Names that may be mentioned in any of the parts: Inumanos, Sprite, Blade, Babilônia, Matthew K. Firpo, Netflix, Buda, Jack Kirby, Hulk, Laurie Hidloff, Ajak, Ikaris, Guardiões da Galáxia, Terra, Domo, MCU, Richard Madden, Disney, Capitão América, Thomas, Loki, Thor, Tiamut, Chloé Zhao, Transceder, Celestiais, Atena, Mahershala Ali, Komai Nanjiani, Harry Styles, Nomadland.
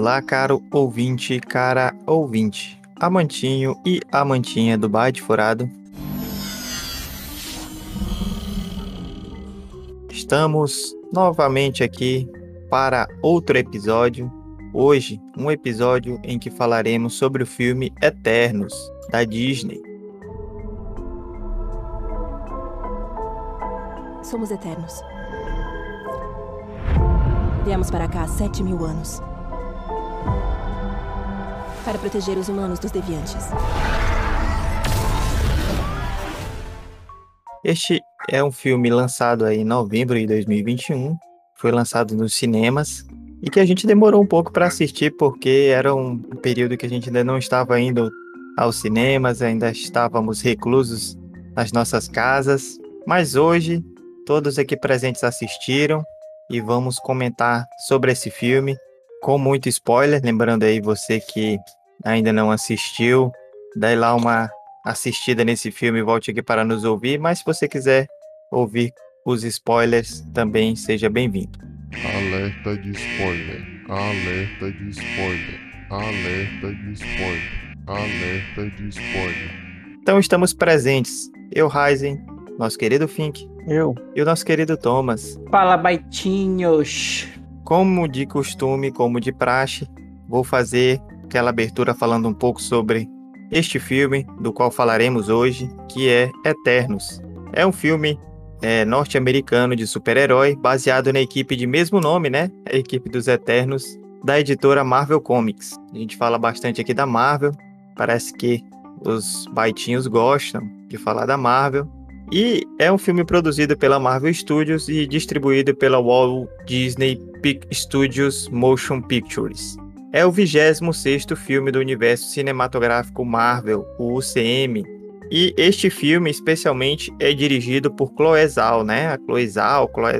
Olá, caro ouvinte, cara ouvinte, amantinho e amantinha do Bate Furado. Estamos novamente aqui para outro episódio. Hoje, um episódio em que falaremos sobre o filme Eternos, da Disney. Somos eternos. Viemos para cá há 7.000 anos. Para proteger os humanos dos Deviantes. Este é um filme lançado aí em novembro de 2021. Foi lançado nos cinemas. E que a gente demorou um pouco para assistir, porque era um período que a gente ainda não estava indo aos cinemas. Ainda estávamos reclusos nas nossas casas. Mas hoje, todos aqui presentes assistiram. E vamos comentar sobre esse filme com muito spoiler. Lembrando aí, você que ainda não assistiu, dá lá uma assistida nesse filme e volte aqui para nos ouvir. Mas se você quiser ouvir os spoilers também, seja bem-vindo. Alerta de spoiler, alerta de spoiler, alerta de spoiler, alerta de spoiler. Então estamos presentes, eu, Ryzen, nosso querido Fink, eu e o nosso querido Thomas. Fala, baitinhos! Como de costume, como de praxe, vou fazer aquela abertura falando um pouco sobre este filme, do qual falaremos hoje, que é Eternos. É um filme norte-americano de super-herói, baseado na equipe de mesmo nome, né? A equipe dos Eternos, da editora Marvel Comics. A gente fala bastante aqui da Marvel, parece que os baitinhos gostam de falar da Marvel. E é um filme produzido pela Marvel Studios e distribuído pela Walt Disney Studios Motion Pictures. É o 26º filme do universo cinematográfico Marvel, o UCM. E este filme, especialmente, é dirigido por Chloé Zhao, né? A Chloé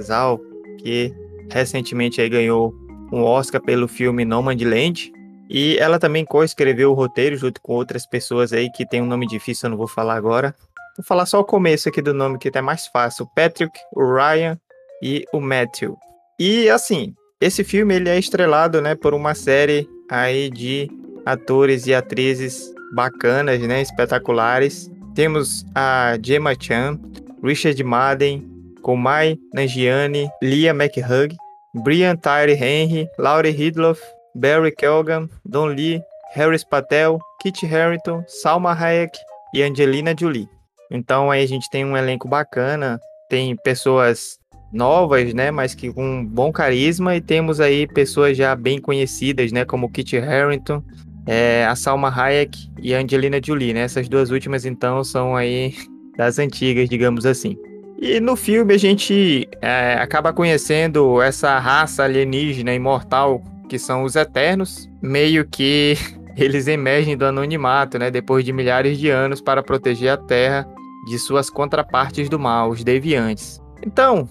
Zhao, que recentemente aí ganhou um Oscar pelo filme Nomadland. E ela também coescreveu o roteiro junto com outras pessoas aí que tem um nome difícil, eu não vou falar agora. Vou falar só o começo aqui do nome, que tá mais fácil. O Patrick, o Ryan e o Matthew. E, assim, esse filme ele é estrelado, né, por uma série aí de atores e atrizes bacanas, né, espetaculares. Temos a Gemma Chan, Richard Madden, Komai Nanjiani, Leah McHugh, Brian Tyree Henry, Laurie Hidloff, Barry Keoghan, Don Lee, Harris Patel, Kit Harington, Salma Hayek e Angelina Jolie. Então aí a gente tem um elenco bacana, tem pessoas novas, né, mas que com um bom carisma, e temos aí pessoas já bem conhecidas, né, como Kit Harington, a Salma Hayek e a Angelina Jolie, né, essas duas últimas então são aí das antigas, digamos assim. E no filme a gente acaba conhecendo essa raça alienígena imortal que são os Eternos, meio que eles emergem do anonimato, né, depois de milhares de anos para proteger a Terra de suas contrapartes do mal, os Deviantes. Então,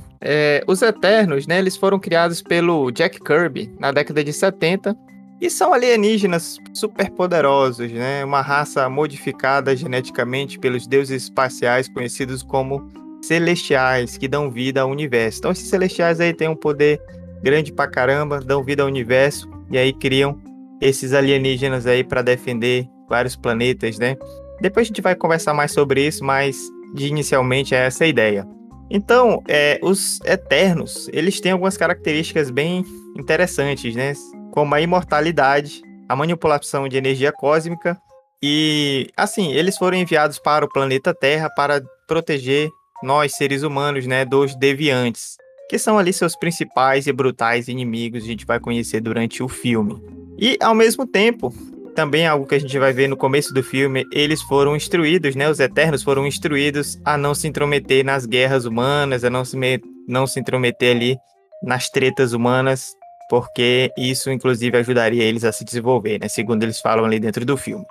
os Eternos, né, eles foram criados pelo Jack Kirby na década de 70 e são alienígenas superpoderosos, né, uma raça modificada geneticamente pelos deuses espaciais conhecidos como Celestiais, que dão vida ao universo. Então, esses Celestiais aí têm um poder grande pra caramba, dão vida ao universo e aí criam esses alienígenas aí para defender vários planetas, né? Depois a gente vai conversar mais sobre isso, mas inicialmente é essa a ideia. Então, os Eternos, eles têm algumas características bem interessantes, né? Como a imortalidade, a manipulação de energia cósmica. E, assim, eles foram enviados para o planeta Terra para proteger nós, seres humanos, né? Dos Deviantes, que são ali seus principais e brutais inimigos, a gente vai conhecer durante o filme. E, ao mesmo tempo, também algo que a gente vai ver no começo do filme, eles foram instruídos, né? Os Eternos foram instruídos a não se intrometer nas guerras humanas, a não se intrometer ali nas tretas humanas, porque isso, inclusive, ajudaria eles a se desenvolver, né? Segundo eles falam ali dentro do filme.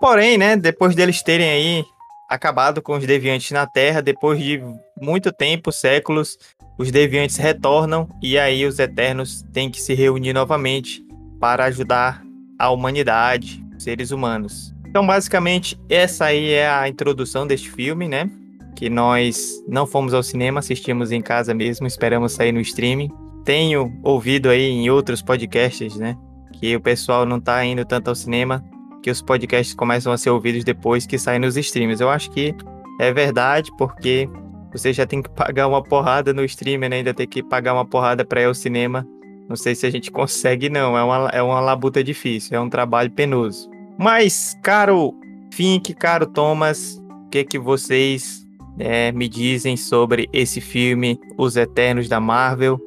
Porém, né? Depois deles terem aí acabado com os Deviantes na Terra, depois de muito tempo, séculos, os Deviantes retornam e aí os Eternos têm que se reunir novamente para ajudar a humanidade, seres humanos. Então, basicamente, essa aí é a introdução deste filme, né? Que nós não fomos ao cinema, assistimos em casa mesmo, esperamos sair no streaming. Tenho ouvido aí em outros podcasts, né? que o pessoal não tá indo tanto ao cinema, que os podcasts começam a ser ouvidos depois que saem nos streams. Eu acho que é verdade, porque você já tem que pagar uma porrada no streamer, né? Ainda tem que pagar uma porrada pra ir ao cinema. Não sei se a gente consegue, não. É uma labuta difícil, é um trabalho penoso. Mas, caro Fink, caro Thomas, o que que vocês me dizem sobre esse filme, Os Eternos da Marvel?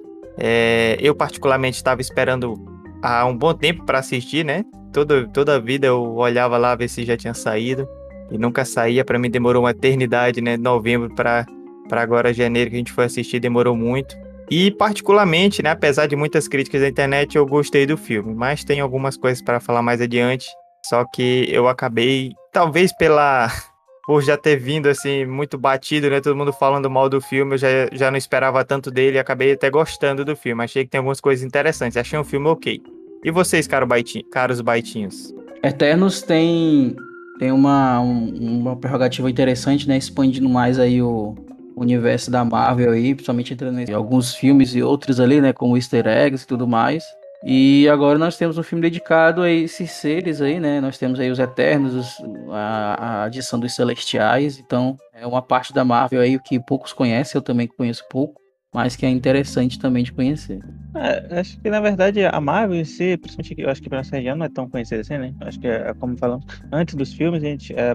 Eu particularmente estava esperando há um bom tempo para assistir, né? Toda a vida eu olhava lá ver se já tinha saído e nunca saía. Para mim demorou uma eternidade, né? Novembro para agora janeiro que a gente foi assistir, demorou muito. E particularmente, né, apesar de muitas críticas da internet, eu gostei do filme, mas tem algumas coisas para falar mais adiante. Só que eu acabei, talvez por já ter vindo assim muito batido, né, todo mundo falando mal do filme, eu já não esperava tanto dele e acabei até gostando do filme. Achei que tem algumas coisas interessantes, achei um filme ok. E vocês, caros baitinhos? Eternos tem uma prerrogativa interessante, né, expandindo mais aí o universo da Marvel aí, principalmente entrando em alguns filmes e outros ali, né, como Easter Eggs e tudo mais. E agora nós temos um filme dedicado a esses seres aí, né? Nós temos aí os Eternos, a adição dos Celestiais. Então, é uma parte da Marvel aí que poucos conhecem, eu também conheço pouco, mas que é interessante também de conhecer. Acho que, na verdade, a Marvel em si, principalmente eu acho que para nossa região não é tão conhecida assim, né? Acho que, como falamos, antes dos filmes,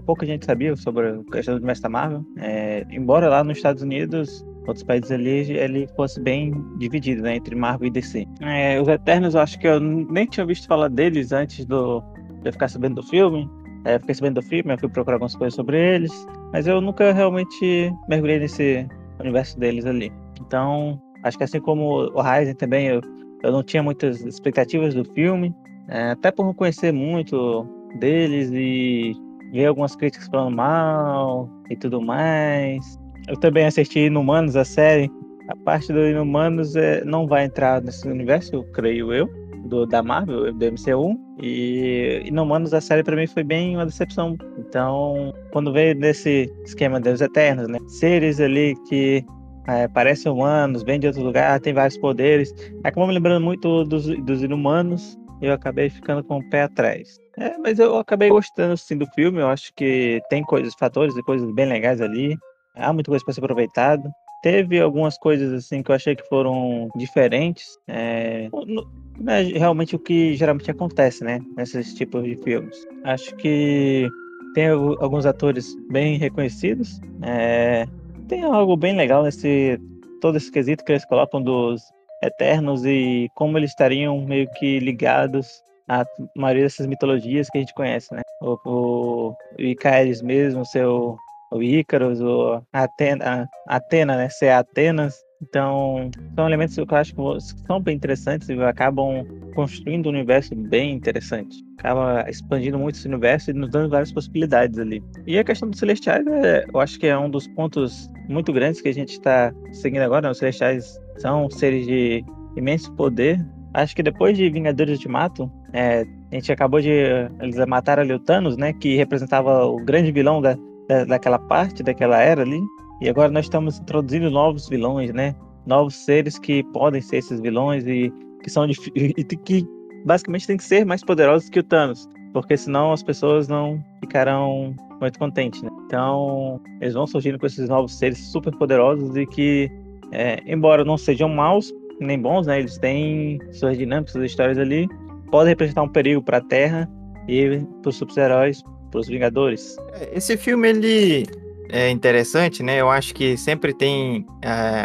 pouca gente sabia sobre a questão do universo da Marvel. Embora lá nos Estados Unidos, outros países ali, ele fosse bem dividido, né, entre Marvel e DC. Os Eternos, eu acho que eu nem tinha visto falar deles antes de eu ficar sabendo do filme. Fiquei sabendo do filme, eu fui procurar algumas coisas sobre eles, mas eu nunca realmente mergulhei nesse universo deles ali. Então, acho que assim como o Horizon também, eu não tinha muitas expectativas do filme, até por não conhecer muito deles e ver algumas críticas falando mal e tudo mais. Eu também assisti Inumanos, a série. A parte do Inumanos não vai entrar nesse universo, eu creio eu, da Marvel, do MCU. E Inumanos, a série, pra mim foi bem uma decepção. Então, quando veio nesse esquema dos Eternos, né? Seres ali que parecem humanos, vêm de outro lugar, tem vários poderes. Acabou me lembrando muito dos Inumanos e eu acabei ficando com o pé atrás. Mas eu acabei gostando assim do filme. Eu acho que tem fatores e coisas bem legais ali. Há muita coisa para ser aproveitada. Teve algumas coisas assim que eu achei que foram diferentes. Não é realmente o que geralmente acontece, né, nesses tipos de filmes. Acho que tem alguns atores bem reconhecidos. Tem algo bem legal nesse todo esse quesito que eles colocam dos Eternos e como eles estariam meio que ligados a maioria dessas mitologias que a gente conhece, né? O Ikaris mesmo, o Ikaris, o Atena, né? Ser Atenas. Então, são elementos que eu acho que são bem interessantes e acabam construindo um universo bem interessante. Acaba expandindo muito esse universo e nos dando várias possibilidades ali. E a questão dos Celestiais, eu acho que é um dos pontos muito grandes que a gente está seguindo agora. Os Celestiais são seres de imenso poder. Acho que depois de Vingadores Ultimato, a gente acabou de... Eles mataram ali o Thanos, né? Que representava o grande vilão daquela parte, daquela era ali. E agora nós estamos introduzindo novos vilões, né? Novos seres que podem ser esses vilões e que são que basicamente têm que ser mais poderosos que o Thanos, porque senão as pessoas não ficarão muito contentes, né? Então, eles vão surgindo com esses novos seres super poderosos e que, embora não sejam maus nem bons, né? Eles têm suas dinâmicas, suas histórias ali, podem representar um perigo para a Terra e para os super-heróis, para os Vingadores. Esse filme, ele é interessante, né? Eu acho que sempre tem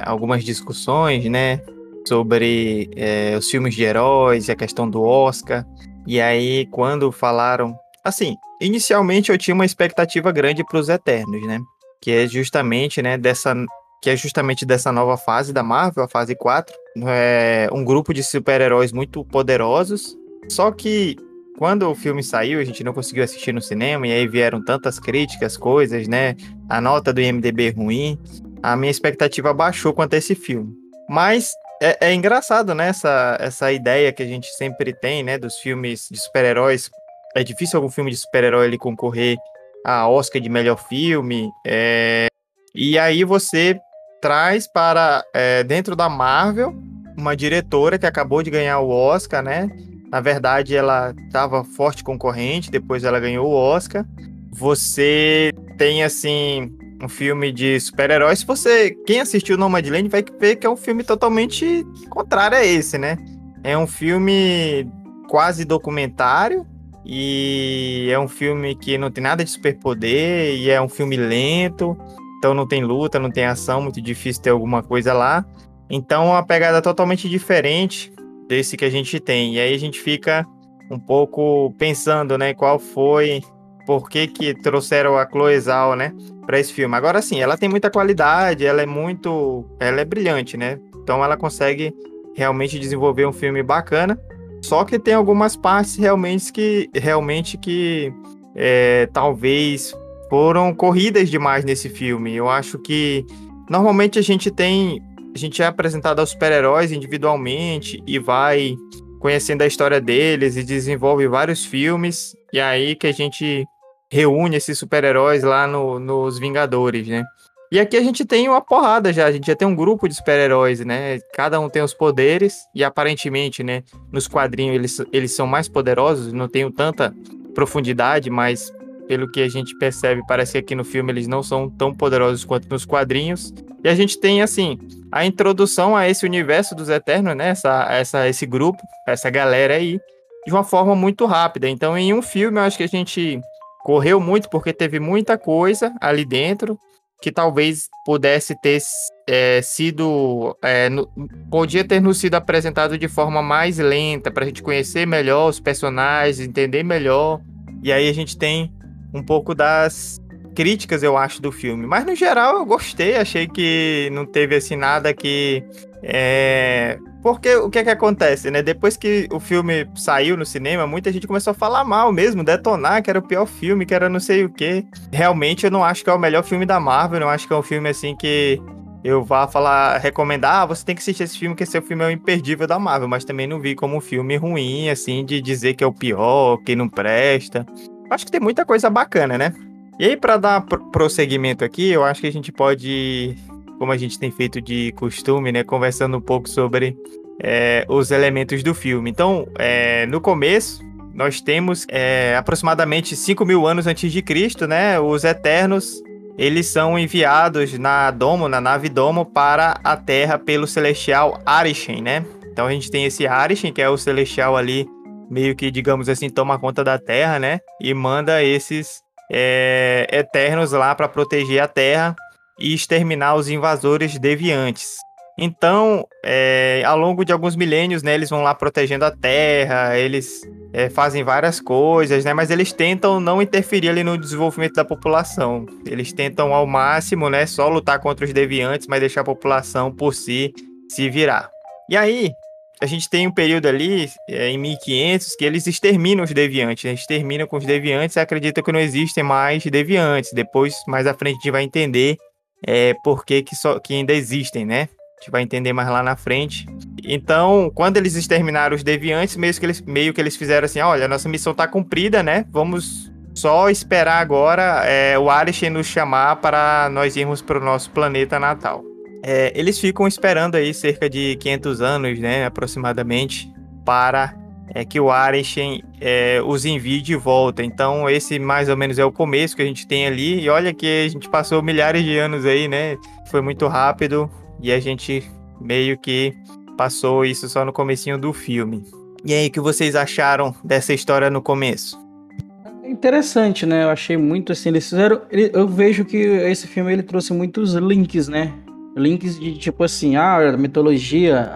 algumas discussões, né, sobre os filmes de heróis, a questão do Oscar. E aí, quando falaram... Assim, inicialmente eu tinha uma expectativa grande para os Eternos, né? Que é justamente, né, dessa nova fase da Marvel, a fase 4. Um grupo de super-heróis muito poderosos. Só que... Quando o filme saiu, a gente não conseguiu assistir no cinema, e aí vieram tantas críticas, coisas, né? A nota do IMDB ruim. A minha expectativa baixou quanto a esse filme. Mas é engraçado, né? Essa ideia que a gente sempre tem, né? Dos filmes de super-heróis. É difícil algum filme de super-herói ele concorrer a Oscar de melhor filme. E aí você traz para dentro da Marvel uma diretora que acabou de ganhar o Oscar, né? Na verdade, ela estava forte concorrente, depois ela ganhou o Oscar. Você tem, assim, um filme de super-heróis. Quem assistiu Nomadland vai ver que é um filme totalmente contrário a esse, né? É um filme quase documentário e é um filme que não tem nada de superpoder e é um filme lento. Então não tem luta, não tem ação, muito difícil ter alguma coisa lá. Então é uma pegada totalmente diferente desse que a gente tem. E aí a gente fica um pouco pensando, né, qual foi... Por que trouxeram a Chloé Zhao, né, para esse filme? Agora sim, ela tem muita qualidade, ela é brilhante, né? Então ela consegue realmente desenvolver um filme bacana. Só que tem algumas partes realmente que talvez foram corridas demais nesse filme. Eu acho que normalmente a gente é apresentado aos super-heróis individualmente e vai conhecendo a história deles e desenvolve vários filmes. E aí que a gente reúne esses super-heróis lá nos Vingadores, né? E aqui a gente tem uma porrada já, a gente já tem um grupo de super-heróis, né? Cada um tem os poderes e aparentemente, né, nos quadrinhos eles são mais poderosos, não tem tanta profundidade, mas pelo que a gente percebe, parece que aqui no filme eles não são tão poderosos quanto nos quadrinhos. E a gente tem, assim, a introdução a esse universo dos Eternos, né? Esse grupo, essa galera aí, de uma forma muito rápida. Então, em um filme, eu acho que a gente correu muito, porque teve muita coisa ali dentro que talvez pudesse ter sido... Podia ter nos sido apresentado de forma mais lenta, para a gente conhecer melhor os personagens, entender melhor. E aí a gente tem um pouco das críticas, eu acho, do filme. Mas, no geral, eu gostei. Achei que não teve, assim, nada que... Porque o que é que acontece, né? Depois que o filme saiu no cinema, muita gente começou a falar mal mesmo, detonar, que era o pior filme, que era não sei o quê. Realmente eu não acho que é o melhor filme da Marvel, não acho que é um filme assim que eu vá recomendar, você tem que assistir esse filme, que esse filme é o imperdível da Marvel, mas também não vi como um filme ruim, assim, de dizer que é o pior, que não presta. Acho que tem muita coisa bacana, né? E aí, pra dar prosseguimento aqui, eu acho que a gente pode... como a gente tem feito de costume, né, conversando um pouco sobre os elementos do filme. Então, no começo, nós temos aproximadamente 5.000 anos antes de Cristo, né, os Eternos, eles são enviados na nave Domo, para a Terra pelo Celestial Arishem, né? Então, a gente tem esse Arishem, que é o Celestial ali, meio que, digamos assim, toma conta da Terra, né, e manda esses Eternos lá para proteger a Terra e exterminar os invasores deviantes. Então, ao longo de alguns milênios, né, eles vão lá protegendo a Terra, eles fazem várias coisas, né, mas eles tentam não interferir ali no desenvolvimento da população. Eles tentam ao máximo, né, só lutar contra os deviantes, mas deixar a população por si se virar. E aí, a gente tem um período ali, em 1500, que eles exterminam os deviantes, né? Exterminam com os deviantes e acreditam que não existem mais deviantes. Depois, mais à frente, a gente vai entender porque ainda existem, né? A gente vai entender mais lá na frente. Então, quando eles exterminaram os deviantes, meio que eles fizeram assim, olha, nossa missão tá cumprida, né? Vamos só esperar agora o Arishem nos chamar para nós irmos para o nosso planeta natal. Eles ficam esperando aí cerca de 500 anos, né? Aproximadamente, para que o Arishem os envie de volta. Então esse mais ou menos é o começo que a gente tem ali, e olha que a gente passou milhares de anos aí, né, foi muito rápido, e a gente meio que passou isso só no comecinho do filme. E aí, o que vocês acharam dessa história no começo? Interessante, né, eu achei muito assim, eu vejo que esse filme ele trouxe muitos links, né, links de tipo assim, a mitologia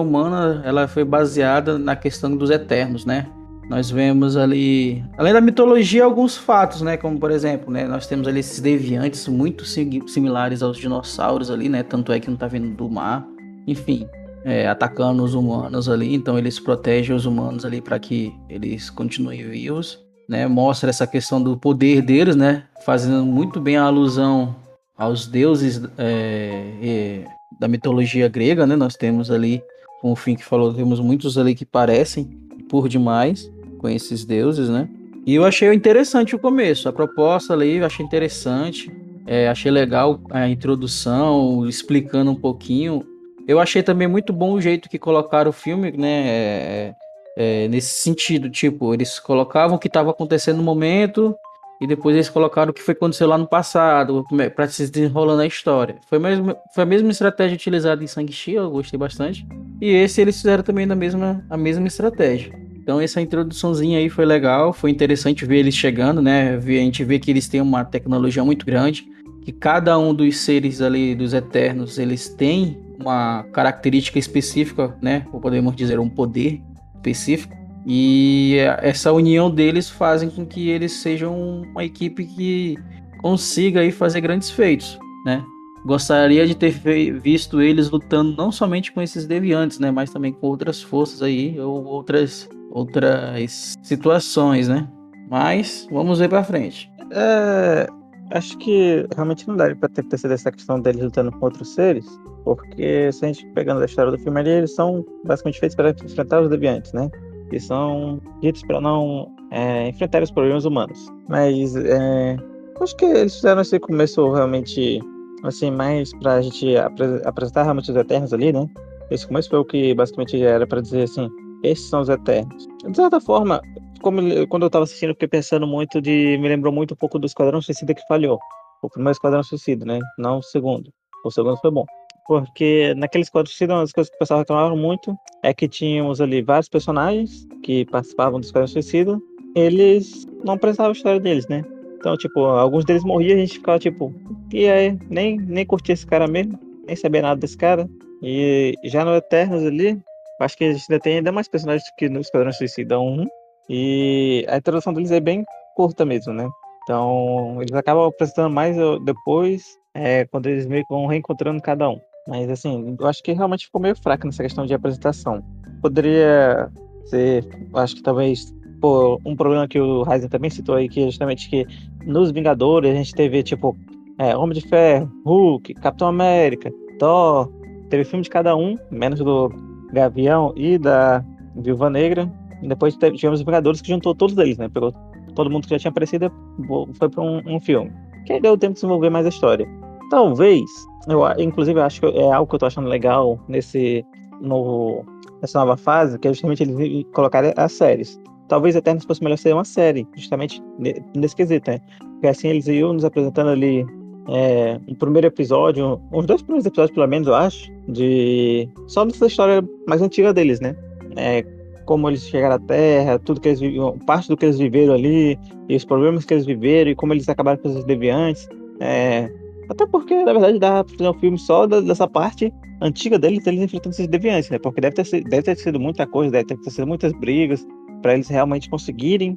humana, ela foi baseada na questão dos Eternos, né? Nós vemos ali, além da mitologia, alguns fatos, né? Como, por exemplo, né, nós temos ali esses deviantes muito similares aos dinossauros ali, né? Tanto é que não tá vindo do mar. Enfim, atacando os humanos ali. Então, eles protegem os humanos ali para que eles continuem vivos, né? Mostra essa questão do poder deles, né? Fazendo muito bem a alusão aos deuses da mitologia grega, né? Nós temos ali, como o Fink falou, temos muitos ali que parecem por demais com esses deuses, né? E eu achei interessante o começo, a proposta ali, eu achei interessante, achei legal a introdução, explicando um pouquinho. Eu achei também muito bom o jeito que colocaram o filme, né? nesse sentido, tipo, eles colocavam o que estava acontecendo no momento e depois eles colocaram o que foi aconteceu lá no passado para se desenrolando a história. Foi a mesma estratégia utilizada em Shang-Chi, eu gostei bastante. E esse eles fizeram também a mesma estratégia. Então essa introduçãozinha aí foi legal, foi interessante ver eles chegando, né? A gente vê que eles têm uma tecnologia muito grande, que cada um dos seres ali dos Eternos, eles têm uma característica específica, né? Ou podemos dizer, um poder específico. E essa união deles fazem com que eles sejam uma equipe que consiga aí fazer grandes feitos, né? Gostaria de ter visto eles lutando não somente com esses deviantes, né? Mas também com outras forças aí, ou outras situações, né? Mas vamos ver pra frente. Acho que realmente não daria pra ter percebido essa questão deles lutando com outros seres, porque se a gente pegando a história do filme ali, eles são basicamente feitos para enfrentar os deviantes, né? Que são ditos para não enfrentar os problemas humanos. Mas acho que eles fizeram esse começo realmente assim, mais para a gente apresentar realmente os Eternos ali, né? Esse começo foi o que basicamente já era para dizer assim, esses são os Eternos. De certa forma, quando eu estava assistindo, eu fiquei pensando muito me lembrou muito um pouco do Esquadrão Suicida que falhou. O primeiro Esquadrão Suicida, né? Não o segundo. O segundo foi bom. Porque naqueles quadros, uma das coisas que o pessoal reclamava muito é que tínhamos ali vários personagens que participavam dos Esquadrão Suicida, eles não prestavam a história deles, né? Então, tipo, alguns deles morriam e a gente ficava tipo, e aí? Nem curtia esse cara mesmo, nem sabia nada desse cara. E já no Eternos ali, acho que a gente ainda tem ainda mais personagens que no Esquadrão Suicida 1, e a introdução deles é bem curta mesmo, né? Então, eles acabam apresentando mais depois, quando eles meio que vão reencontrando cada um. Mas assim, eu acho que realmente ficou meio fraco nessa questão de apresentação. Poderia ser, acho que talvez, por um problema que o Heisen também citou aí, que é justamente que nos Vingadores a gente teve, tipo, Homem de Ferro, Hulk, Capitão América, Thor. Teve filme de cada um, menos do Gavião e da Viúva Negra. E depois tivemos os Vingadores que juntou todos eles, né? Pegou todo mundo que já tinha aparecido foi pra um filme. Que aí deu tempo de desenvolver mais a história. Talvez... inclusive, acho que é algo que eu tô achando legal nessa nova fase, que é justamente eles colocarem as séries. Talvez Eternos fosse melhor ser uma série, justamente nesse quesito, né? Porque assim eles iam nos apresentando ali um primeiro episódio, uns dois primeiros episódios pelo menos, eu acho, só dessa história mais antiga deles, né? Como eles chegaram à Terra, tudo que eles viviam, parte do que eles viveram ali, e os problemas que eles viveram, e como eles acabaram com os deviantes, até porque, na verdade, dá pra fazer um filme só dessa parte antiga deles enfrentando esses deviantes, né? Porque deve ter sido muita coisa, deve ter sido muitas brigas pra eles realmente conseguirem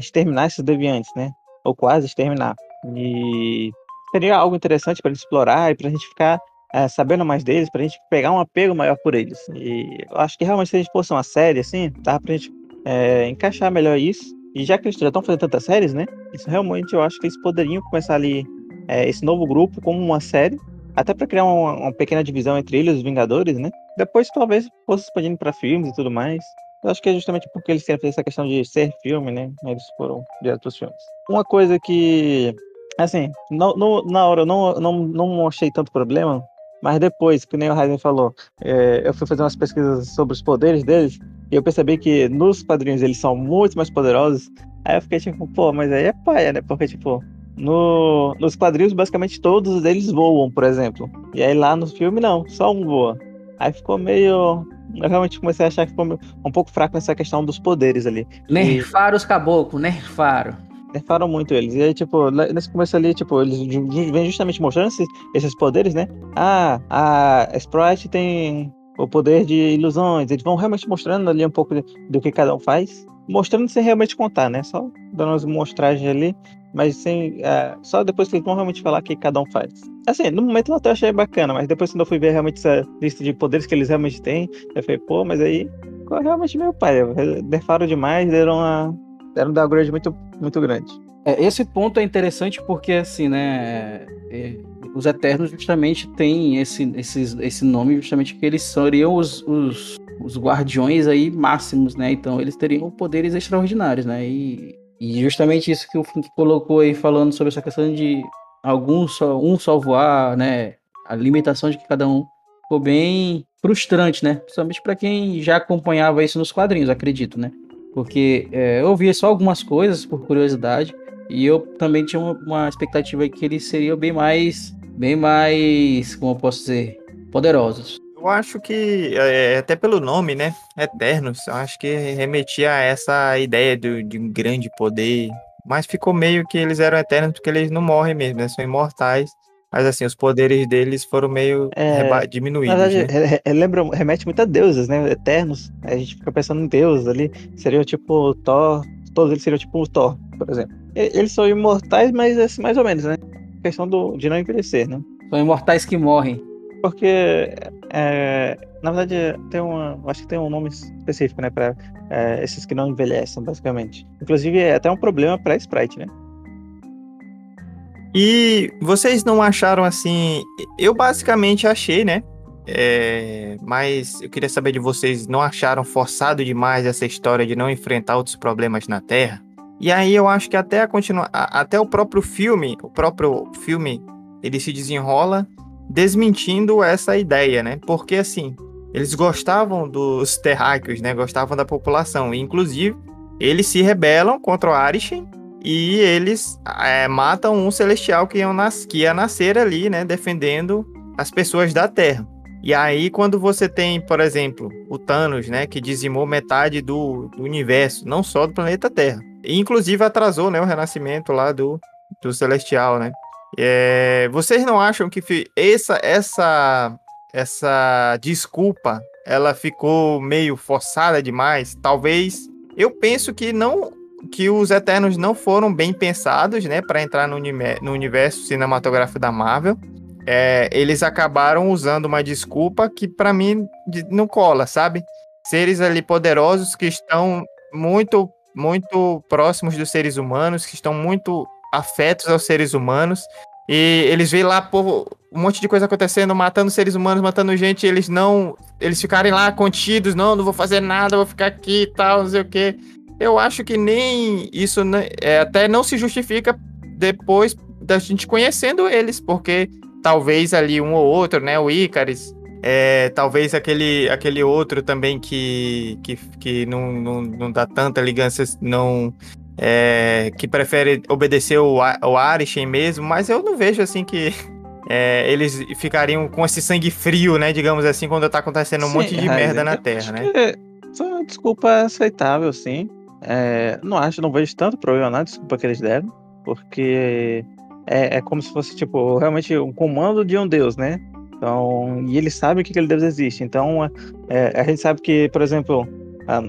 exterminar esses deviantes, né? Ou quase exterminar. E seria algo interessante pra eles explorar e pra gente ficar sabendo mais deles, pra gente pegar um apego maior por eles. E eu acho que realmente se a gente fosse uma série, assim, dá pra gente encaixar melhor isso. E já que eles já estão fazendo tantas séries, né? Isso realmente eu acho que eles poderiam começar ali esse novo grupo como uma série, até para criar uma pequena divisão entre eles, os Vingadores, né? Depois talvez fosse expandindo para filmes e tudo mais. Eu acho que é justamente porque eles querem fazer essa questão de ser filme, né? Eles foram direto para os filmes. Uma coisa que, assim, na hora eu não achei tanto problema, mas depois, que nem o Heisen falou, eu fui fazer umas pesquisas sobre os poderes deles, e eu percebi que nos quadrinhos eles são muito mais poderosos. Aí eu fiquei tipo, pô, mas aí é paia, né? Porque, tipo... Nos quadrinhos, basicamente, todos eles voam, por exemplo. E aí lá no filme, não, só um voa. Aí ficou meio... Eu realmente comecei a achar que ficou um pouco fraco nessa questão dos poderes ali. Nerfaram os caboclos, nerfaram. Nerfaram muito eles. E aí, tipo, nesse começo ali, tipo, eles vêm justamente mostrando esses poderes, né? Ah, a Sprite tem o poder de ilusões. Eles vão realmente mostrando ali um pouco do que cada um faz. Mostrando sem realmente contar, né? Só dando umas mostragens ali, mas sem, só depois que eles vão realmente falar o que cada um faz. Assim, no momento eu até achei bacana, mas depois quando eu fui ver realmente essa lista de poderes que eles realmente têm, eu falei, pô, mas aí ficou realmente meu pai. Nerfaram demais, deram um downgrade muito, muito grande. Esse ponto é interessante porque, assim, né, os Eternos justamente têm esse nome, justamente que eles seriam os guardiões aí máximos, né? Então eles teriam poderes extraordinários, né? E justamente isso que o Fink colocou aí, falando sobre essa questão de um só voar, né? A limitação de que cada um Ficou bem frustrante, né? Principalmente para quem já acompanhava isso nos quadrinhos, acredito, né? Porque eu via só algumas coisas por curiosidade e eu também tinha uma expectativa que eles seriam bem mais, como eu posso dizer, poderosos. Eu acho que, até pelo nome, né, Eternos, eu acho que remetia a essa ideia de um grande poder, mas ficou meio que eles eram eternos porque eles não morrem mesmo, né, são imortais. Mas assim, os poderes deles foram meio diminuídos. Na verdade, né? Remete muito a deuses, né? Eternos. A gente fica pensando em deuses ali. Seria tipo Thor. Todos eles seriam tipo o Thor, por exemplo. Eles são imortais, mas assim, mais ou menos, né? A questão de não envelhecer, né? São imortais que morrem. Porque, na verdade, acho que tem um nome específico, né? Pra esses que não envelhecem, basicamente. Inclusive, é até um problema pra Sprite, né? E vocês não acharam assim... Eu basicamente achei, né? Mas eu queria saber de vocês, não acharam forçado demais essa história de não enfrentar outros problemas na Terra? E aí eu acho que até o próprio filme, ele se desenrola desmentindo essa ideia, né? Porque assim, eles gostavam dos terráqueos, né? Gostavam da população. E, inclusive, eles se rebelam contra o Arishem. E eles matam um celestial que ia nascer ali, né? Defendendo as pessoas da Terra. E aí, quando você tem, por exemplo, o Thanos, né? Que dizimou metade do universo, não só do planeta Terra. E, inclusive, atrasou, né? O renascimento lá do celestial, né? Vocês não acham que essa desculpa, ela ficou meio forçada demais? Talvez, eu penso que não... que os Eternos não foram bem pensados, né, para entrar no universo cinematográfico da Marvel. Eles acabaram usando uma desculpa que, para mim, não cola, sabe? Seres ali poderosos que estão muito, muito próximos dos seres humanos, que estão muito afetos aos seres humanos, e eles veem lá um monte de coisa acontecendo, matando seres humanos, matando gente, eles ficarem lá contidos, não vou fazer nada, vou ficar aqui e tal, não sei o quê. Eu acho que nem isso até não se justifica depois da gente conhecendo eles, porque talvez ali um ou outro, né, o Ikaris, talvez aquele outro também que não dá tanta ligança, que prefere obedecer o Arishem mesmo, mas eu não vejo assim que eles ficariam com esse sangue frio, né, digamos assim, quando tá acontecendo um monte de merda na Terra, né? Só uma desculpa aceitável, sim. Não vejo tanto problema na desculpa que eles deram, porque é como se fosse, tipo, realmente um comando de um deus, né? Então, e eles sabem que aquele deus existe. Então, a gente sabe que, por exemplo,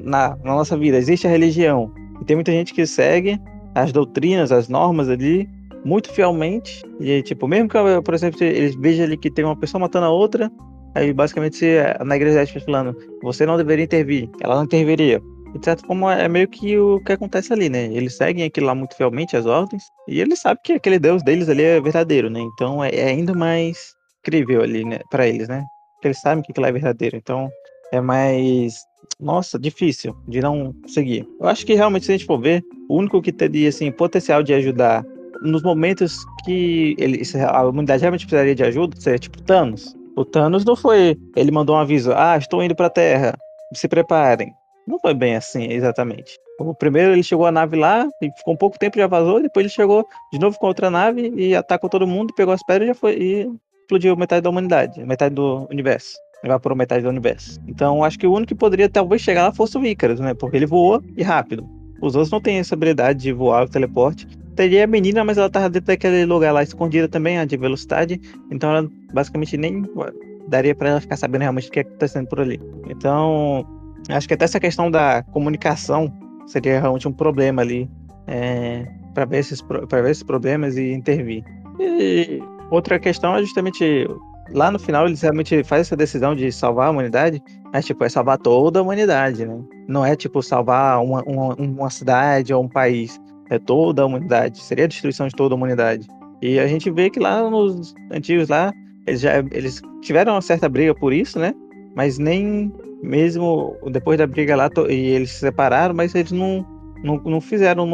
na nossa vida existe a religião. E tem muita gente que segue as doutrinas, as normas ali, muito fielmente. E, tipo, mesmo que, por exemplo, eles vejam ali que tem uma pessoa matando a outra, aí, basicamente, na igreja está falando, você não deveria intervir, ela não interviria. E, de certa forma, é meio que o que acontece ali, né? Eles seguem aquilo lá muito fielmente, as ordens, e eles sabem que aquele deus deles ali é verdadeiro, né? Então, é ainda mais crível ali, né? Pra eles, né? Porque eles sabem que aquilo é verdadeiro. Então, é mais... Nossa, difícil de não seguir. Eu acho que, realmente, se a gente for ver, o único que teria, assim, potencial de ajudar nos momentos que a humanidade realmente precisaria de ajuda seria, tipo, Thanos. O Thanos não foi... Ele mandou um aviso. Estou indo pra Terra. Se preparem. Não foi bem assim, exatamente. O primeiro ele chegou a nave lá, e ficou um pouco tempo e já vazou. Depois ele chegou de novo com outra nave e atacou todo mundo, pegou as pedras e já foi... E explodiu metade da humanidade. Metade do universo. Evaporou metade do universo. Então, acho que o único que poderia talvez chegar lá fosse o Ikaris, né? Porque ele voou e rápido. Os outros não têm essa habilidade de voar, o teleporte. Teria a menina, mas ela tava dentro daquele lugar lá, escondida também, a de velocidade. Então ela basicamente nem daria pra ela ficar sabendo realmente o que é que tá sendo por ali. Então, acho que até essa questão da comunicação seria realmente um problema ali, pra ver esses problemas e intervir. E outra questão é justamente, lá no final eles realmente fazem essa decisão de salvar a humanidade, mas tipo, é salvar toda a humanidade, né? Não é tipo salvar uma cidade ou um país. É toda a humanidade, seria a destruição de toda a humanidade. E a gente vê que lá nos antigos lá, eles tiveram uma certa briga por isso, né? Mas nem mesmo depois da briga lá, e eles se separaram, mas eles não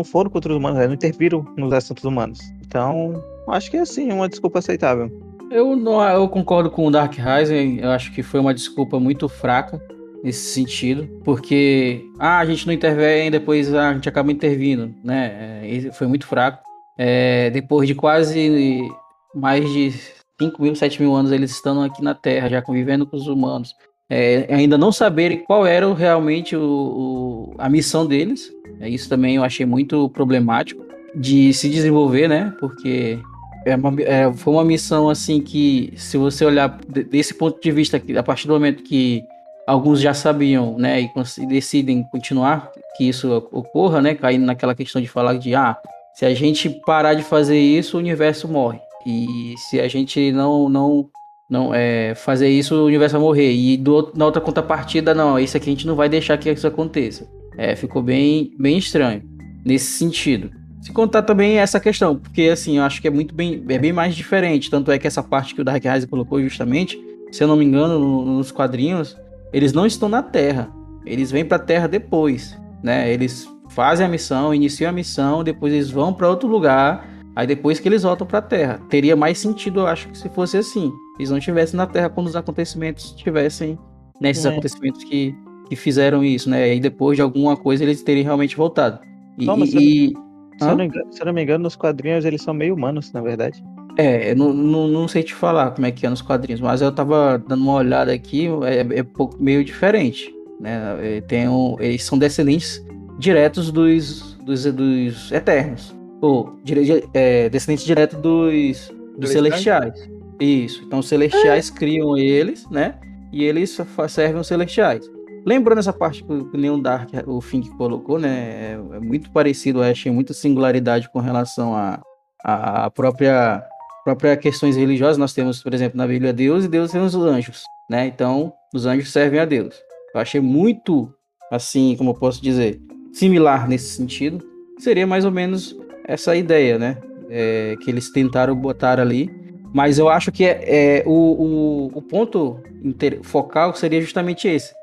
foram contra os humanos, não interviram nos assuntos humanos. Então, acho que é assim, uma desculpa aceitável. Eu concordo com o Dark Rising. Eu acho que foi uma desculpa muito fraca nesse sentido, porque a gente não intervém, depois a gente acaba intervindo, né? Foi muito fraco. Depois de quase mais de 5 mil, 7 mil anos eles estando aqui na Terra, já convivendo com os humanos, ainda não saberem qual era realmente a missão deles. Isso também eu achei muito problemático de se desenvolver, né? Porque foi uma missão assim que, se você olhar desse ponto de vista, a partir do momento que alguns já sabiam, né, e decidem continuar, que isso ocorra, né, caindo naquela questão de falar de se a gente parar de fazer isso, o universo morre. E se a gente não fazer isso, o universo vai morrer. E na outra contrapartida, não, isso aqui a gente não vai deixar que isso aconteça. Ficou bem estranho nesse sentido. Se contar também essa questão, porque assim, eu acho que é bem mais diferente. Tanto é que essa parte que o Dark Rise colocou justamente, se eu não me engano, nos quadrinhos, eles não estão na Terra. Eles vêm pra Terra depois, né? Eles fazem a missão, iniciam a missão, depois eles vão para outro lugar, aí depois que eles voltam pra Terra. Teria mais sentido, eu acho, que se fosse assim. Eles não estivessem na Terra quando os acontecimentos tivessem, né? Esses acontecimentos que fizeram isso, né? E aí depois de alguma coisa eles terem realmente voltado. Se eu não me engano, nos quadrinhos eles são meio humanos, na verdade. Não sei te falar como é que é nos quadrinhos, mas eu tava dando uma olhada aqui, meio diferente, né? Eles são descendentes diretos dos Eternos, ou descendentes diretos dos Celestiais. Isso, então os Celestiais criam eles, né? E eles servem os Celestiais. Lembrando essa parte que nem o Dark, o Fink colocou, né? É muito parecido, eu achei muita singularidade com relação à própria questões religiosas. Nós temos, por exemplo, na Bíblia Deus, e Deus tem os anjos, né? Então, os anjos servem a Deus. Eu achei muito, assim, como eu posso dizer, similar nesse sentido. Seria mais ou menos essa ideia, né? Que eles tentaram botar ali. Mas eu acho que o ponto focal seria justamente esse.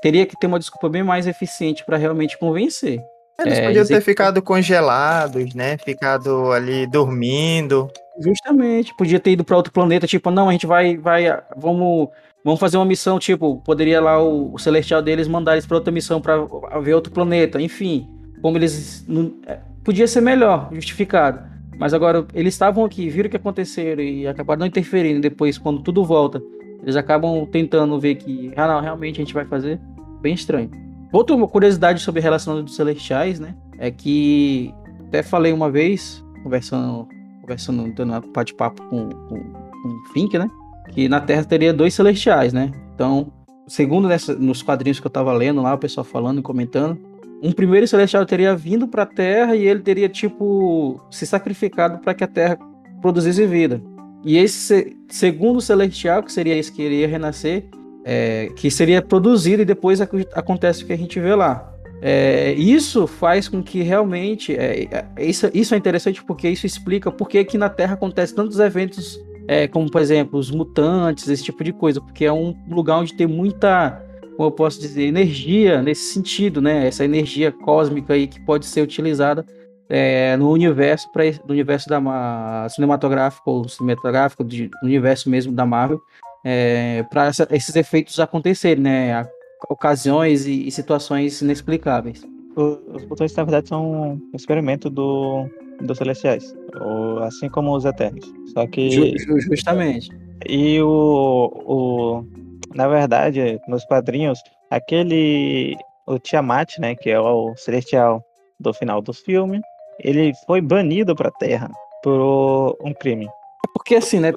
Teria que ter uma desculpa bem mais eficiente para realmente convencer. Eles podiam ter ficado congelados, né? Ficado ali dormindo. Justamente, podia ter ido para outro planeta, tipo, não, a gente vamos fazer uma missão, tipo, poderia lá o celestial deles mandar eles para outra missão para ver outro planeta, enfim. Como eles podia ser melhor justificado. Mas agora eles estavam aqui, viram o que aconteceu e acabaram não interferindo. Depois, quando tudo volta, eles acabam tentando ver que realmente a gente vai fazer. Bem estranho. Outra curiosidade sobre a relação dos Celestiais, né? É que até falei uma vez, conversando dando um bate-papo com o Fink, né? Que na Terra teria 2 Celestiais, né? Então, segundo nos quadrinhos que eu tava lendo lá, o pessoal falando e comentando, um primeiro Celestial teria vindo pra Terra e ele teria, tipo, se sacrificado para que a Terra produzisse vida. E esse segundo Celestial, que seria esse que iria renascer, que seria produzido e depois acontece o que a gente vê lá. Isso faz com que realmente... Isso é interessante porque isso explica por que aqui na Terra acontecem tantos eventos, como, por exemplo, os mutantes, esse tipo de coisa. Porque é um lugar onde tem muita, como eu posso dizer, energia nesse sentido, né? Essa energia cósmica aí que pode ser utilizada no universo, no universo cinematográfico, no universo mesmo da Marvel, para esses efeitos acontecerem, né? Ocasiões e situações inexplicáveis. Os botões, na verdade, são um experimento dos Celestiais, assim como os Eternos. Só que justamente. E na verdade, nos quadrinhos, o Tiamat, né, que é o Celestial do final do filme, ele foi banido pra Terra por um crime. Porque assim, né?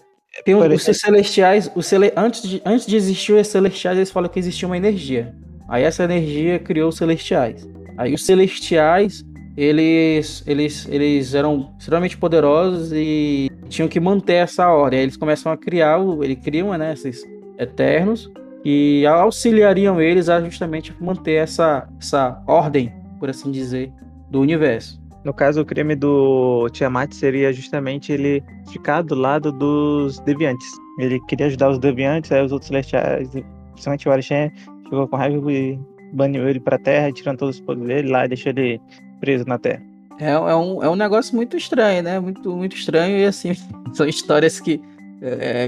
Tem os Celestiais, antes de existir os Celestiais, eles falam que existia uma energia. Aí essa energia criou os Celestiais. Aí os Celestiais, eles eram extremamente poderosos e tinham que manter essa ordem. Aí eles começam a criam, né, esses Eternos, e auxiliariam eles a justamente manter essa ordem, por assim dizer, do universo. No caso, o crime do Tiamat seria justamente ele ficar do lado dos Deviantes. Ele queria ajudar os Deviantes, aí os outros Celestiais, principalmente o Arishem, ficou com raiva e baniu ele pra Terra, tirando todos os poderes dele lá e deixou ele preso na Terra. É um negócio muito estranho, né? Muito, muito estranho, e assim, são histórias que